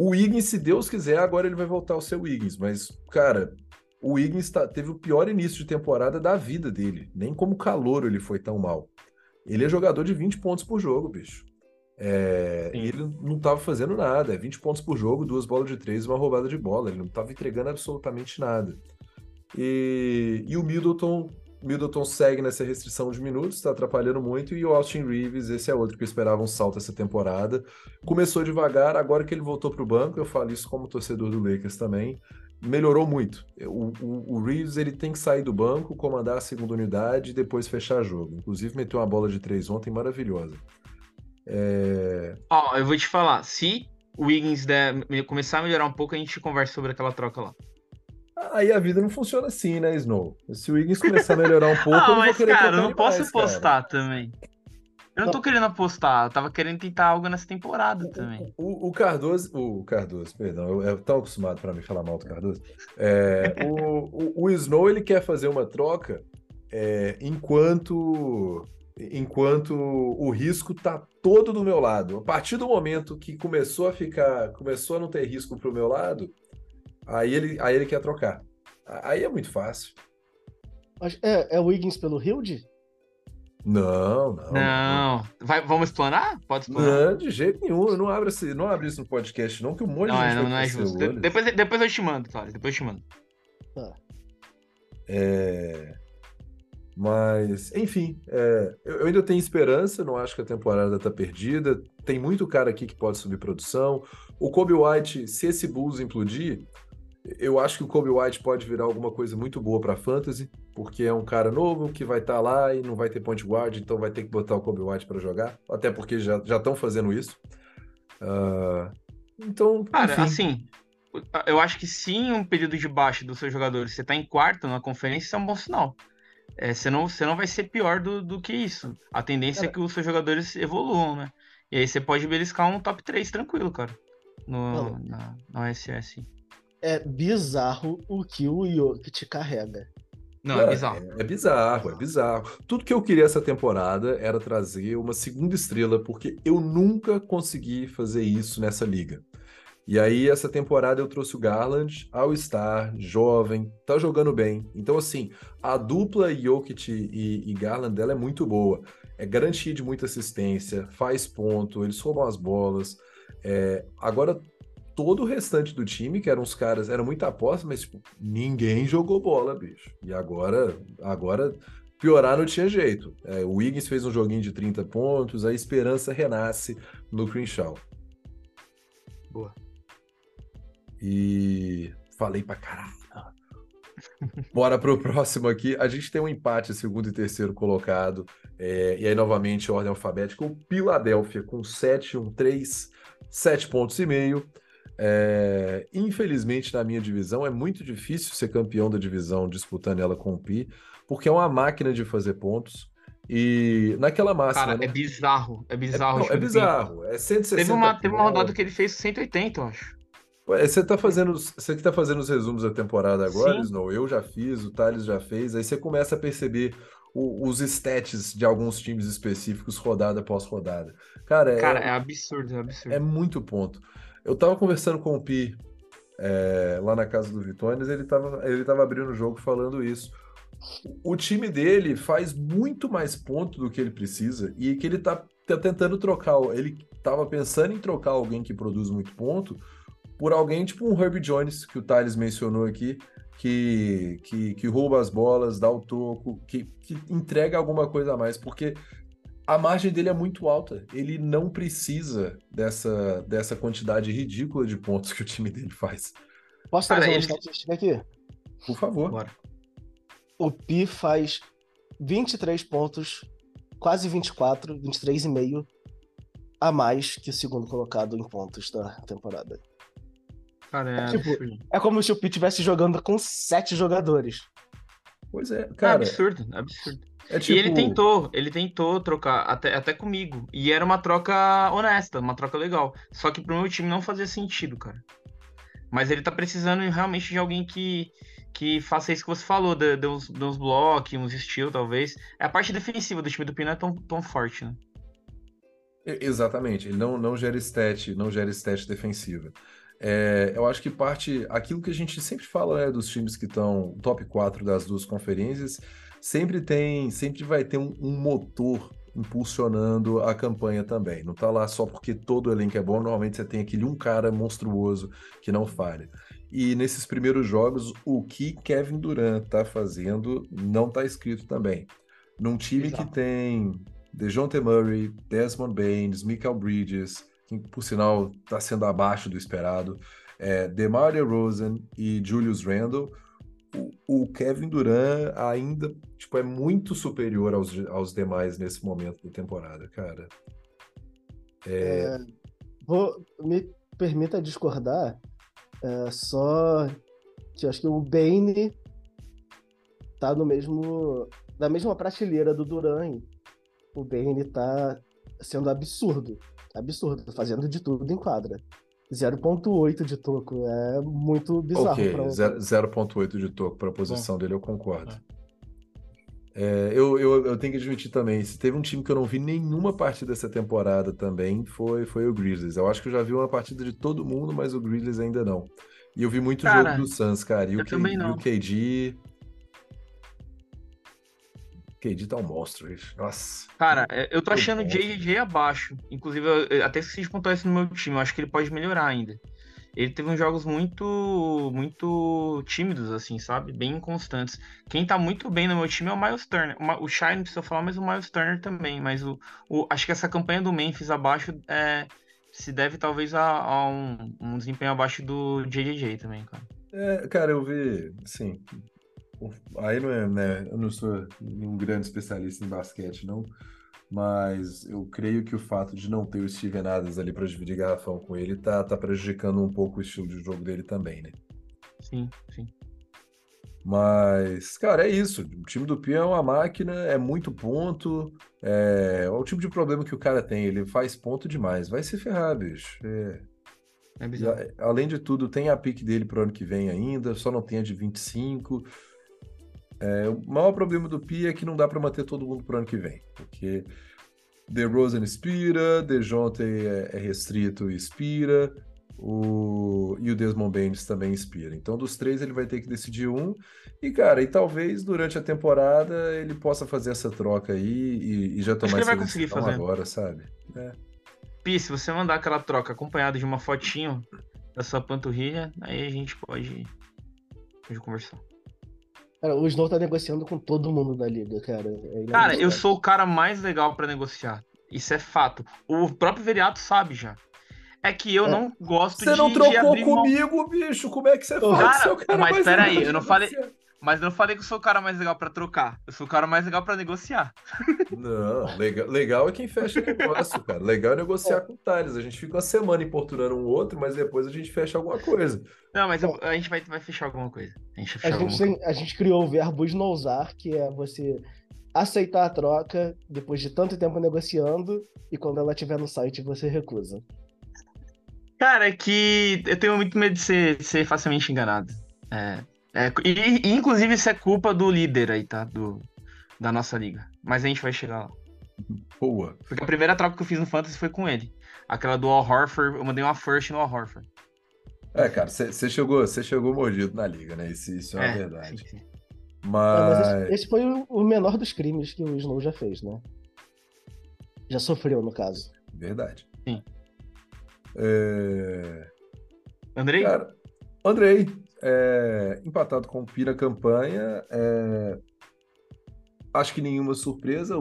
O Wiggins, se Deus quiser, agora ele vai voltar ao seu Wiggins, mas, cara, o Wiggins teve o pior início de temporada da vida dele, nem como calouro ele foi tão mal. Ele é jogador de 20 pontos por jogo, bicho. Ele não tava fazendo nada, 20 pontos por jogo, 2 bolas de 3 e uma roubada de bola, ele não tava entregando absolutamente nada. E o Middleton segue nessa restrição de minutos, está atrapalhando muito, e o Austin Reeves, esse é outro que eu esperava um salto essa temporada, começou devagar, agora que ele voltou para o banco, eu falo isso como torcedor do Lakers também, melhorou muito. O Reeves, ele tem que sair do banco, comandar a segunda unidade e depois fechar jogo, inclusive meteu uma bola de 3 ontem maravilhosa. Eu vou te falar, se o Wiggins começar a melhorar um pouco, a gente conversa sobre aquela troca lá. Aí a vida não funciona assim, né, Snow? Se o Wiggins começar a melhorar um pouco, eu não vou querer... Mas, cara, eu não posso apostar também. Eu não tô querendo apostar, eu tava querendo tentar algo nessa temporada também. O Cardoso, perdão, eu tava acostumado pra me falar mal do Cardoso. O Snow, ele quer fazer uma troca enquanto o risco tá todo do meu lado. A partir do momento que começou a não ter risco pro meu lado, Aí ele quer trocar. Aí é muito fácil. É o Wiggins pelo Hield? Não. Vamos explanar? Pode explanar? Não, de jeito nenhum. Eu não abro isso no podcast, não, que um monte de gente vai crescer o olho. Depois eu te mando, Thales. Tá. Mas, enfim, eu ainda tenho esperança, não acho que a temporada está perdida. Tem muito cara aqui que pode subir produção. O Coby White, se esse Bulls implodir, eu acho que o Coby White pode virar alguma coisa muito boa para a Fantasy, porque é um cara novo que vai estar lá e não vai ter point guard, então vai ter que botar o Coby White para jogar, até porque já estão fazendo isso. Então, cara, enfim. Eu acho que sim, um período de baixa dos seus jogadores, você está em quarto na conferência, isso é um bom sinal. Você não vai ser pior do que isso. A tendência é que os seus jogadores evoluam, né? E aí você pode beliscar um top 3 tranquilo, cara. Na OSS. É bizarro o que o Jokic carrega. Não, é bizarro. É bizarro. Tudo que eu queria essa temporada era trazer uma segunda estrela, porque eu nunca consegui fazer isso nessa liga. E aí, essa temporada, eu trouxe o Garland, All-Star, jovem, tá jogando bem. Então, assim, a dupla Jokic e Garland, ela é muito boa. É garantia de muita assistência, faz ponto, eles roubam as bolas. Agora, todo o restante do time, que eram uns caras, era muita aposta, mas, tipo, ninguém jogou bola, bicho. E agora piorar não tinha jeito. O Wiggins fez um joguinho de 30 pontos, a esperança renasce no Crenshaw. Boa. E falei pra caralho. Bora pro próximo aqui. A gente tem um empate, segundo e terceiro colocado. E aí, novamente, ordem alfabética. O Philadelphia com 7-1-3, 7 pontos e meio. Infelizmente, na minha divisão, é muito difícil ser campeão da divisão disputando ela com o Pi, porque é uma máquina de fazer pontos. E naquela máxima... Cara, né? É bizarro. É bizarro. É 160. Teve uma rodada que ele fez 180, eu acho. Você que tá fazendo os resumos da temporada agora, Snow, eu já fiz, o Thales já fez, aí você começa a perceber os stats de alguns times específicos rodada após rodada. Cara, é absurdo, É muito ponto. Eu tava conversando com o Pi lá na casa do Vitônios, ele tava abrindo o jogo falando isso. O time dele faz muito mais ponto do que ele precisa e que ele tá tentando trocar. Ele tava pensando em trocar alguém que produz muito ponto por alguém tipo um Herb Jones, que o Thales mencionou aqui, que rouba as bolas, dá o toco, que entrega alguma coisa a mais, porque a margem dele é muito alta. Ele não precisa dessa quantidade ridícula de pontos que o time dele faz. Posso trazer um estatística aqui? Por favor. Bora. O Pi faz 23 pontos, quase 24, 23,5 a mais que o segundo colocado em pontos da temporada. Cara, é como se o Pi estivesse jogando com 7 jogadores. Pois é, cara. É absurdo. Tipo... E ele tentou trocar, até comigo. E era uma troca honesta, uma troca legal. Só que pro meu time não fazia sentido, cara. Mas ele tá precisando realmente de alguém que faça isso que você falou, de uns blocos, uns steals, talvez. A parte defensiva do time do Pi não é tão forte, né? Exatamente. Ele não gera stat, defensiva. Eu acho que aquilo que a gente sempre fala, né, dos times que estão top 4 das duas conferências, sempre vai ter um motor impulsionando a campanha também. Não tá lá só porque todo elenco é bom, normalmente você tem aquele um cara monstruoso que não falha. E nesses primeiros jogos, o que Kevin Durant tá fazendo não tá escrito também. Num time que tem DeJounte Murray, Desmond Bane, Mikal Bridges, que, por sinal, está sendo abaixo do esperado, DeMar DeRozan e Julius Randle, o Kevin Durant ainda é muito superior aos demais nesse momento da temporada, cara. Me permita discordar, só que eu acho que o Bane está na mesma prateleira do Durant. O Bane está sendo absurdo, fazendo de tudo em quadra. 0.8 de toco, é muito bizarro. Ok, 0.8 de toco para a posição dele, eu concordo. Eu tenho que admitir também, se teve um time que eu não vi nenhuma partida essa temporada também, foi o Grizzlies. Eu acho que eu já vi uma partida de todo mundo, mas o Grizzlies ainda não. E eu vi muito jogo do Suns, cara. E o KD... Kedito é um monstro, isso. Nossa. Cara, eu tô achando o JJ abaixo. Inclusive, eu até esqueci de contar isso no meu time. Eu acho que ele pode melhorar ainda. Ele teve uns jogos muito tímidos, assim, sabe? Bem inconstantes. Quem tá muito bem no meu time é o Miles Turner. O Shai não precisa falar, mas o Miles Turner também. Mas acho que essa campanha do Memphis abaixo se deve talvez a um desempenho abaixo do JJJ também, cara. Cara, eu vi, assim... Aí não é, né? Eu não sou nenhum grande especialista em basquete, não. Mas eu creio que o fato de não ter o Steven Adams ali para dividir garrafão com ele tá prejudicando um pouco o estilo de jogo dele também, né? Sim, sim. Mas, cara, é isso. O time do Pio é uma máquina, é muito ponto. É o tipo de problema que o cara tem. Ele faz ponto demais. Vai se ferrar, bicho. É bizarro. Além de tudo, tem a pick dele pro ano que vem ainda. Só não tem a de 25. O maior problema do Pia é que não dá para manter todo mundo pro ano que vem, porque DeRozan expira, DeJounte é restrito e expira, e o Desmond Bane também expira. Então dos três ele vai ter que decidir um, e cara, e talvez durante a temporada ele possa fazer essa troca aí e já tomar essa decisão agora, sabe? Pia, se você mandar aquela troca acompanhada de uma fotinho da sua panturrilha, aí a gente pode conversar. Cara, o Snow tá negociando com todo mundo da liga, cara. Cara, eu sou o cara mais legal pra negociar. Isso é fato. O próprio Veriato sabe já. É que eu não gosto de... Você não trocou comigo, bicho. Como é que você faz? Cara, mas peraí, Mas eu não falei que eu sou o cara mais legal pra trocar. Eu sou o cara mais legal pra negociar. Não, legal é quem fecha o negócio, cara. Legal é negociar com o Thales. A gente fica uma semana importunando um outro, mas depois a gente fecha alguma coisa. Não, mas a gente vai fechar alguma coisa. A gente criou o verbo esnousar, que é você aceitar a troca depois de tanto tempo negociando e quando ela estiver no site você recusa. Cara, é que eu tenho muito medo de ser facilmente enganado. E inclusive isso é culpa do líder aí, tá? Da nossa liga. Mas a gente vai chegar lá. Boa. Porque a primeira troca que eu fiz no Fantasy foi com ele. Aquela do Al Horford, eu mandei uma first no Al Horford. Cara, você chegou mordido na liga, né? Isso é uma verdade. Sim. Mas esse foi o menor dos crimes que o Snow já fez, né? Já sofreu, no caso. Verdade. Sim. Andrei? Cara, Andrei. Empatado com o Pira campanha, acho que nenhuma surpresa.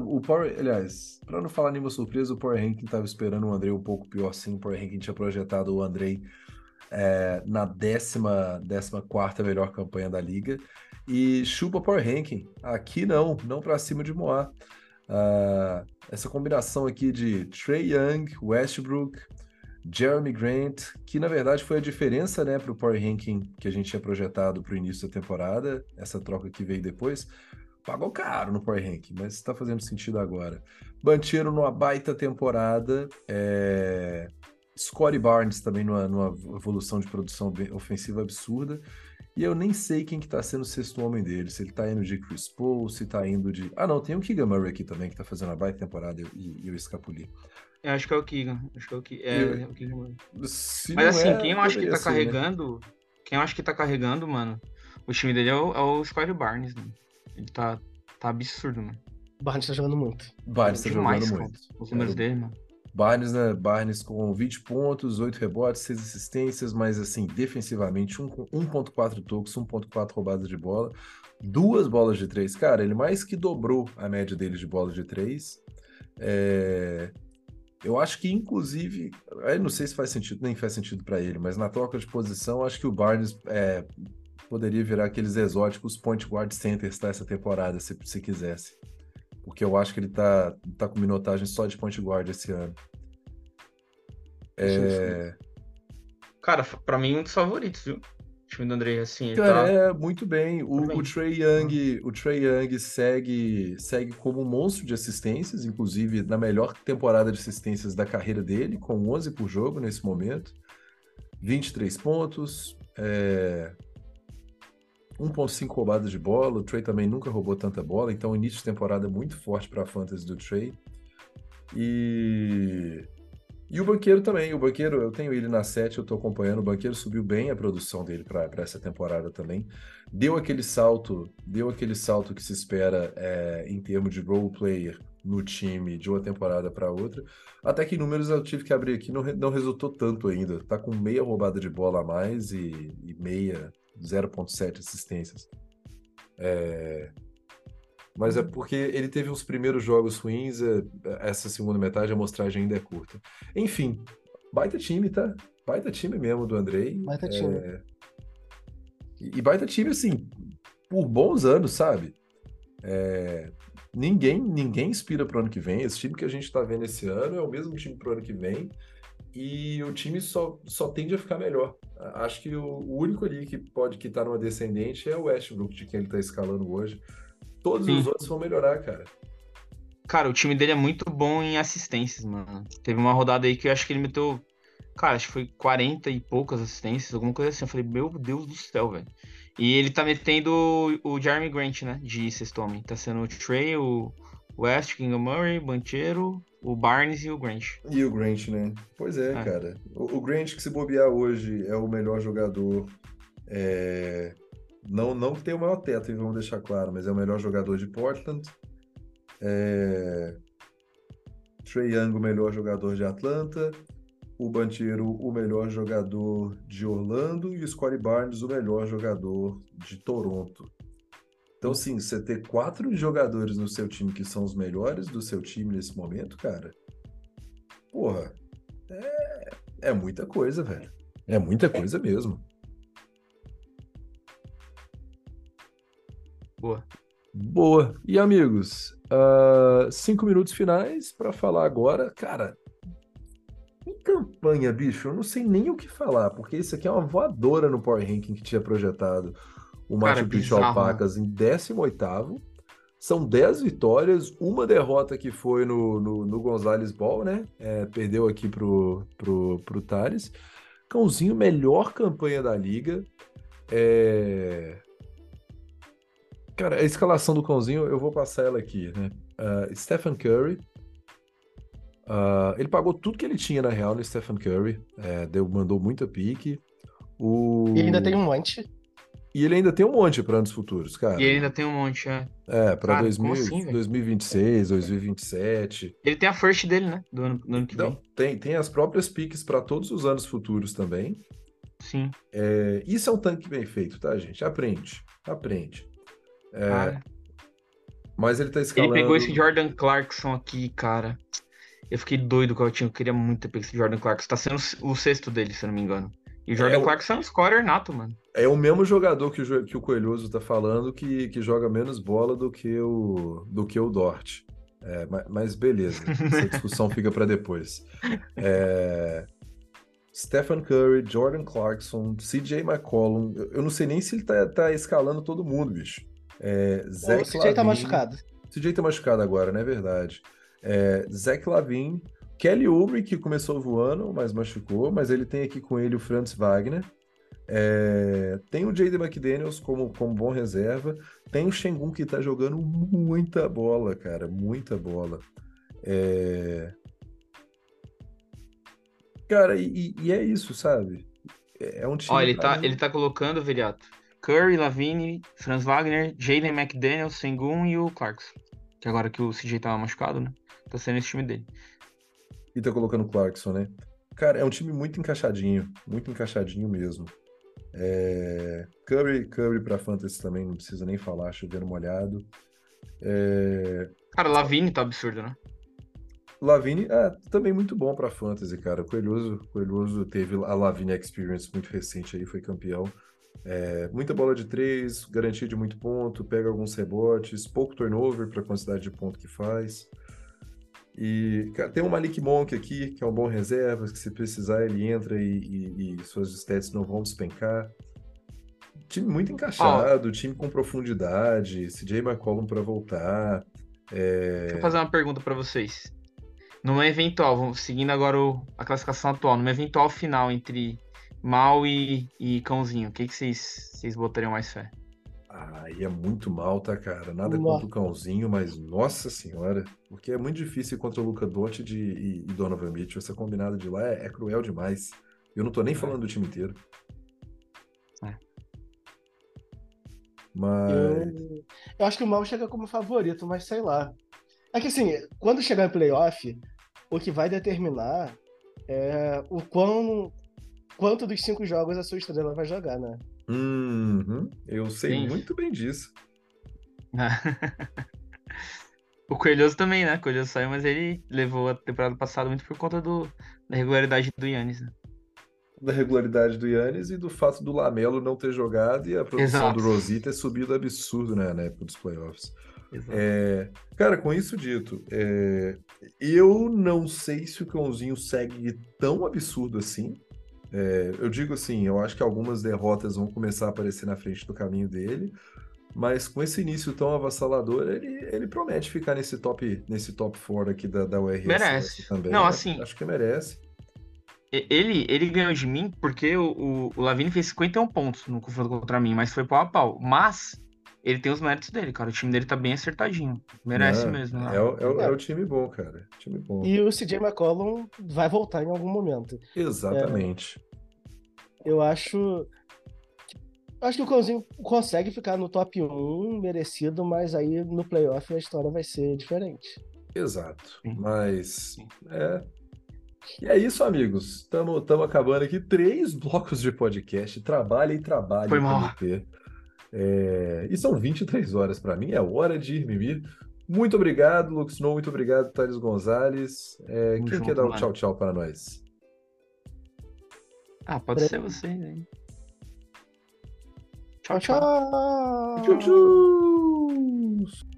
Aliás, para não falar nenhuma surpresa, o Power Ranking estava esperando o Andrei um pouco pior, sim. O Power Ranking tinha projetado o Andrei na 14ª melhor campanha da liga. E chupa Power Ranking. Aqui não para cima de Moá. Essa combinação aqui de Trae Young, Westbrook, Jeremy Grant, que na verdade foi a diferença, né, para o Power Ranking que a gente tinha projetado para o início da temporada. Essa troca que veio depois pagou caro no Power Ranking, mas está fazendo sentido agora. Banchero numa baita temporada, Scottie Barnes também numa evolução de produção ofensiva absurda, e eu nem sei quem que tá sendo o sexto homem dele, se ele tá indo de Chris Paul, se tá indo de... tem o Keegan Murray aqui também, que tá fazendo uma baita temporada e eu escapuli. Acho que é o Keegan. É o Keegan. Mas assim, quem eu acho que tá carregando. Né? Quem eu acho que tá carregando, mano, o time dele é o Scottie Barnes, mano. Ele tá absurdo, mano. Barnes tá jogando muito. Barnes tá jogando muito. Os números dele, mano. Barnes, né? Barnes com 20 pontos, 8 rebotes, 6 assistências, mas assim, defensivamente, 1.4 tocos, 1.4 roubadas de bola, 2 bolas de 3. Cara, ele mais que dobrou a média dele de bolas de 3. Eu acho que, inclusive, eu não sei se faz sentido, nem faz sentido para ele, mas na troca de posição, acho que o Barnes poderia virar aqueles exóticos point guard centers, tá, essa temporada, se quisesse. Porque eu acho que ele tá com minotagem só de point guard esse ano. Cara, pra mim, um dos favoritos, viu? O time do Andrei, assim, cara, ele tá... muito bem. O Trae Young segue como um monstro de assistências, inclusive na melhor temporada de assistências da carreira dele, com 11 por jogo nesse momento. 23 pontos, 1.5 roubadas de bola. O Trae também nunca roubou tanta bola, então início de temporada muito forte para a fantasy do Trae. E... E o Banqueiro também, o Banqueiro, eu tenho ele na 7, eu estou acompanhando, o Banqueiro subiu bem a produção dele para essa temporada também, deu aquele salto que se espera em termos de role player no time de uma temporada para outra, até que em números eu tive que abrir aqui, não resultou tanto ainda, está com meia roubada de bola a mais e meia, 0.7 assistências. Mas é porque ele teve uns primeiros jogos ruins, essa segunda metade a amostragem ainda é curta. Enfim, baita time, tá? Baita time mesmo do Andrei. Baita time. E baita time, assim, por bons anos, sabe? Ninguém inspira pro ano que vem. Esse time que a gente tá vendo esse ano é o mesmo time pro ano que vem. E o time só tende a ficar melhor. Acho que o único ali que pode quitar numa descendente é o Westbrook, de quem ele tá escalando hoje. Todos os outros vão melhorar, cara. Cara, o time dele é muito bom em assistências, mano. Teve uma rodada aí que eu acho que ele meteu... Cara, acho que foi 40 e poucas assistências, alguma coisa assim. Eu falei, meu Deus do céu, velho. E ele tá metendo o Jeremy Grant, né? De sexto homem. Tá sendo o Trey, o West, Keegan Murray, o Banchero, o Barnes e o Grant. E o Grant, né? Pois é, cara. O Grant, que se bobear hoje, é o melhor jogador... Não que tem o maior teto, vamos deixar claro, mas é o melhor jogador de Portland. Trae Young, o melhor jogador de Atlanta. O Banchero, o melhor jogador de Orlando. E o Scottie Barnes, o melhor jogador de Toronto. Então, sim, você ter 4 jogadores no seu time que são os melhores do seu time nesse momento, cara... Porra, é muita coisa, velho. É muita coisa mesmo. Boa. E, amigos, 5 minutos finais para falar agora. Cara, que campanha, bicho. Eu não sei nem o que falar, porque isso aqui é uma voadora no Power Ranking que tinha projetado o Machu Picchu Alpacas em 18º. São 10 vitórias, uma derrota que foi no Gonzalez Ball, né? Perdeu aqui pro Tales. Cãozinho, melhor campanha da liga. Cara, a escalação do Cãozinho, eu vou passar ela aqui, né? Stephen Curry. Ele pagou tudo que ele tinha, na real, no Stephen Curry. Mandou muita pique. E ainda tem um monte. E ele ainda tem um monte para anos futuros, cara. E ele ainda tem um monte, é. Para 2026, 2027. Ele tem a first dele, né? Do ano que vem. Não, tem as próprias piques para todos os anos futuros também. Sim. Isso é um tanque bem feito, tá, gente? Aprende. Mas ele tá escalando. Ele pegou esse Jordan Clarkson aqui, cara. Eu fiquei doido com o Eltinho. Eu queria muito ter pego esse Jordan Clarkson. Tá sendo o sexto dele, se eu não me engano. E o Jordan Clarkson é um scorer nato, mano. É o mesmo jogador que o Coelhoso tá falando que joga menos bola do que o Dort. Mas beleza. Essa discussão fica pra depois. Stephen Curry, Jordan Clarkson, CJ McCollum. Eu não sei nem se ele tá escalando todo mundo, bicho. O CJ tá machucado. CJ tá machucado agora, não é verdade? Zach LaVine, Kelly Oubre, que começou voando, mas machucou, mas ele tem aqui com ele o Franz Wagner. Tem o Jaden McDaniels como bom reserva. Tem o Şengün, que tá jogando muita bola, cara. Muita bola. Cara, e é isso, sabe? É um time... Ó, ele tá colocando, Veliato, Curry, LaVine, Franz Wagner, Jalen McDaniels, Şengün e o Clarkson. Que agora que o CJ tava machucado, né? Tá sendo esse time dele. E tá colocando o Clarkson, né? Cara, é um time muito encaixadinho. Muito encaixadinho mesmo. Curry pra Fantasy também, não precisa nem falar, chovendo molhado. Cara, LaVine tá absurdo, né? LaVine é também muito bom pra Fantasy, cara. O Coelhoso teve a LaVine Experience muito recente aí, foi campeão. Muita bola de 3, garantia de muito ponto, pega alguns rebotes, pouco turnover pra quantidade de ponto que faz. E, cara, tem o Malik Monk aqui, que é um bom reserva, que se precisar ele entra e suas stats não vão despencar. Time muito encaixado, time com profundidade, CJ McCollum pra voltar. Deixa eu fazer uma pergunta pra vocês. Numa eventual, vamos seguindo agora a classificação atual, numa eventual final entre Mal e Cãozinho, o que vocês botariam mais fé? Aí é muito mal, tá, cara? Nada contra o Cãozinho, mas nossa senhora, porque é muito difícil contra o Luka Doncic e Donovan Mitchell. Essa combinada de lá é cruel demais. Eu não tô nem falando do time inteiro. Mas... Eu acho que o Mal chega como favorito, mas sei lá. É que assim, quando chegar em playoff, o que vai determinar é o quanto dos 5 jogos a sua estrela vai jogar, né? Eu sei muito bem disso. O Coelhoso também, né? O Coelhoso saiu, mas ele levou a temporada passada muito por conta da regularidade do Giannis, né? Da regularidade do Giannis e do fato do Lamelo não ter jogado e a produção do Rozier ter subido absurdo, né, na época dos playoffs. Cara, com isso dito, eu não sei se o Cãozinho segue tão absurdo assim. Eu digo assim, eu acho que algumas derrotas vão começar a aparecer na frente do caminho dele, mas com esse início tão avassalador, ele promete ficar nesse top 4 aqui da URS. Merece. Também, não, assim... Acho que merece. Ele ganhou de mim porque o Lavine fez 51 pontos no confronto contra mim, mas foi pau a pau. Mas ele tem os méritos dele, cara. O time dele tá bem acertadinho. Merece mesmo. Né? É o time bom, cara. Time bom. E o CJ McCollum vai voltar em algum momento. Exatamente. Eu acho que o Cãozinho consegue ficar no top 1 merecido, mas aí no playoff a história vai ser diferente. Exato. Sim. Mas... Sim. E é isso, amigos. Estamos acabando aqui 3 blocos de podcast. Trabalha e trabalha. Foi mal. E são 23 horas para mim. É hora de ir mimir. Muito obrigado, Lucas Neves. Muito obrigado, Tales Gonzalez. Quem quer dar um tchau para nós? Pode ser você, né? Tchau, tchau. Tchau, tchau.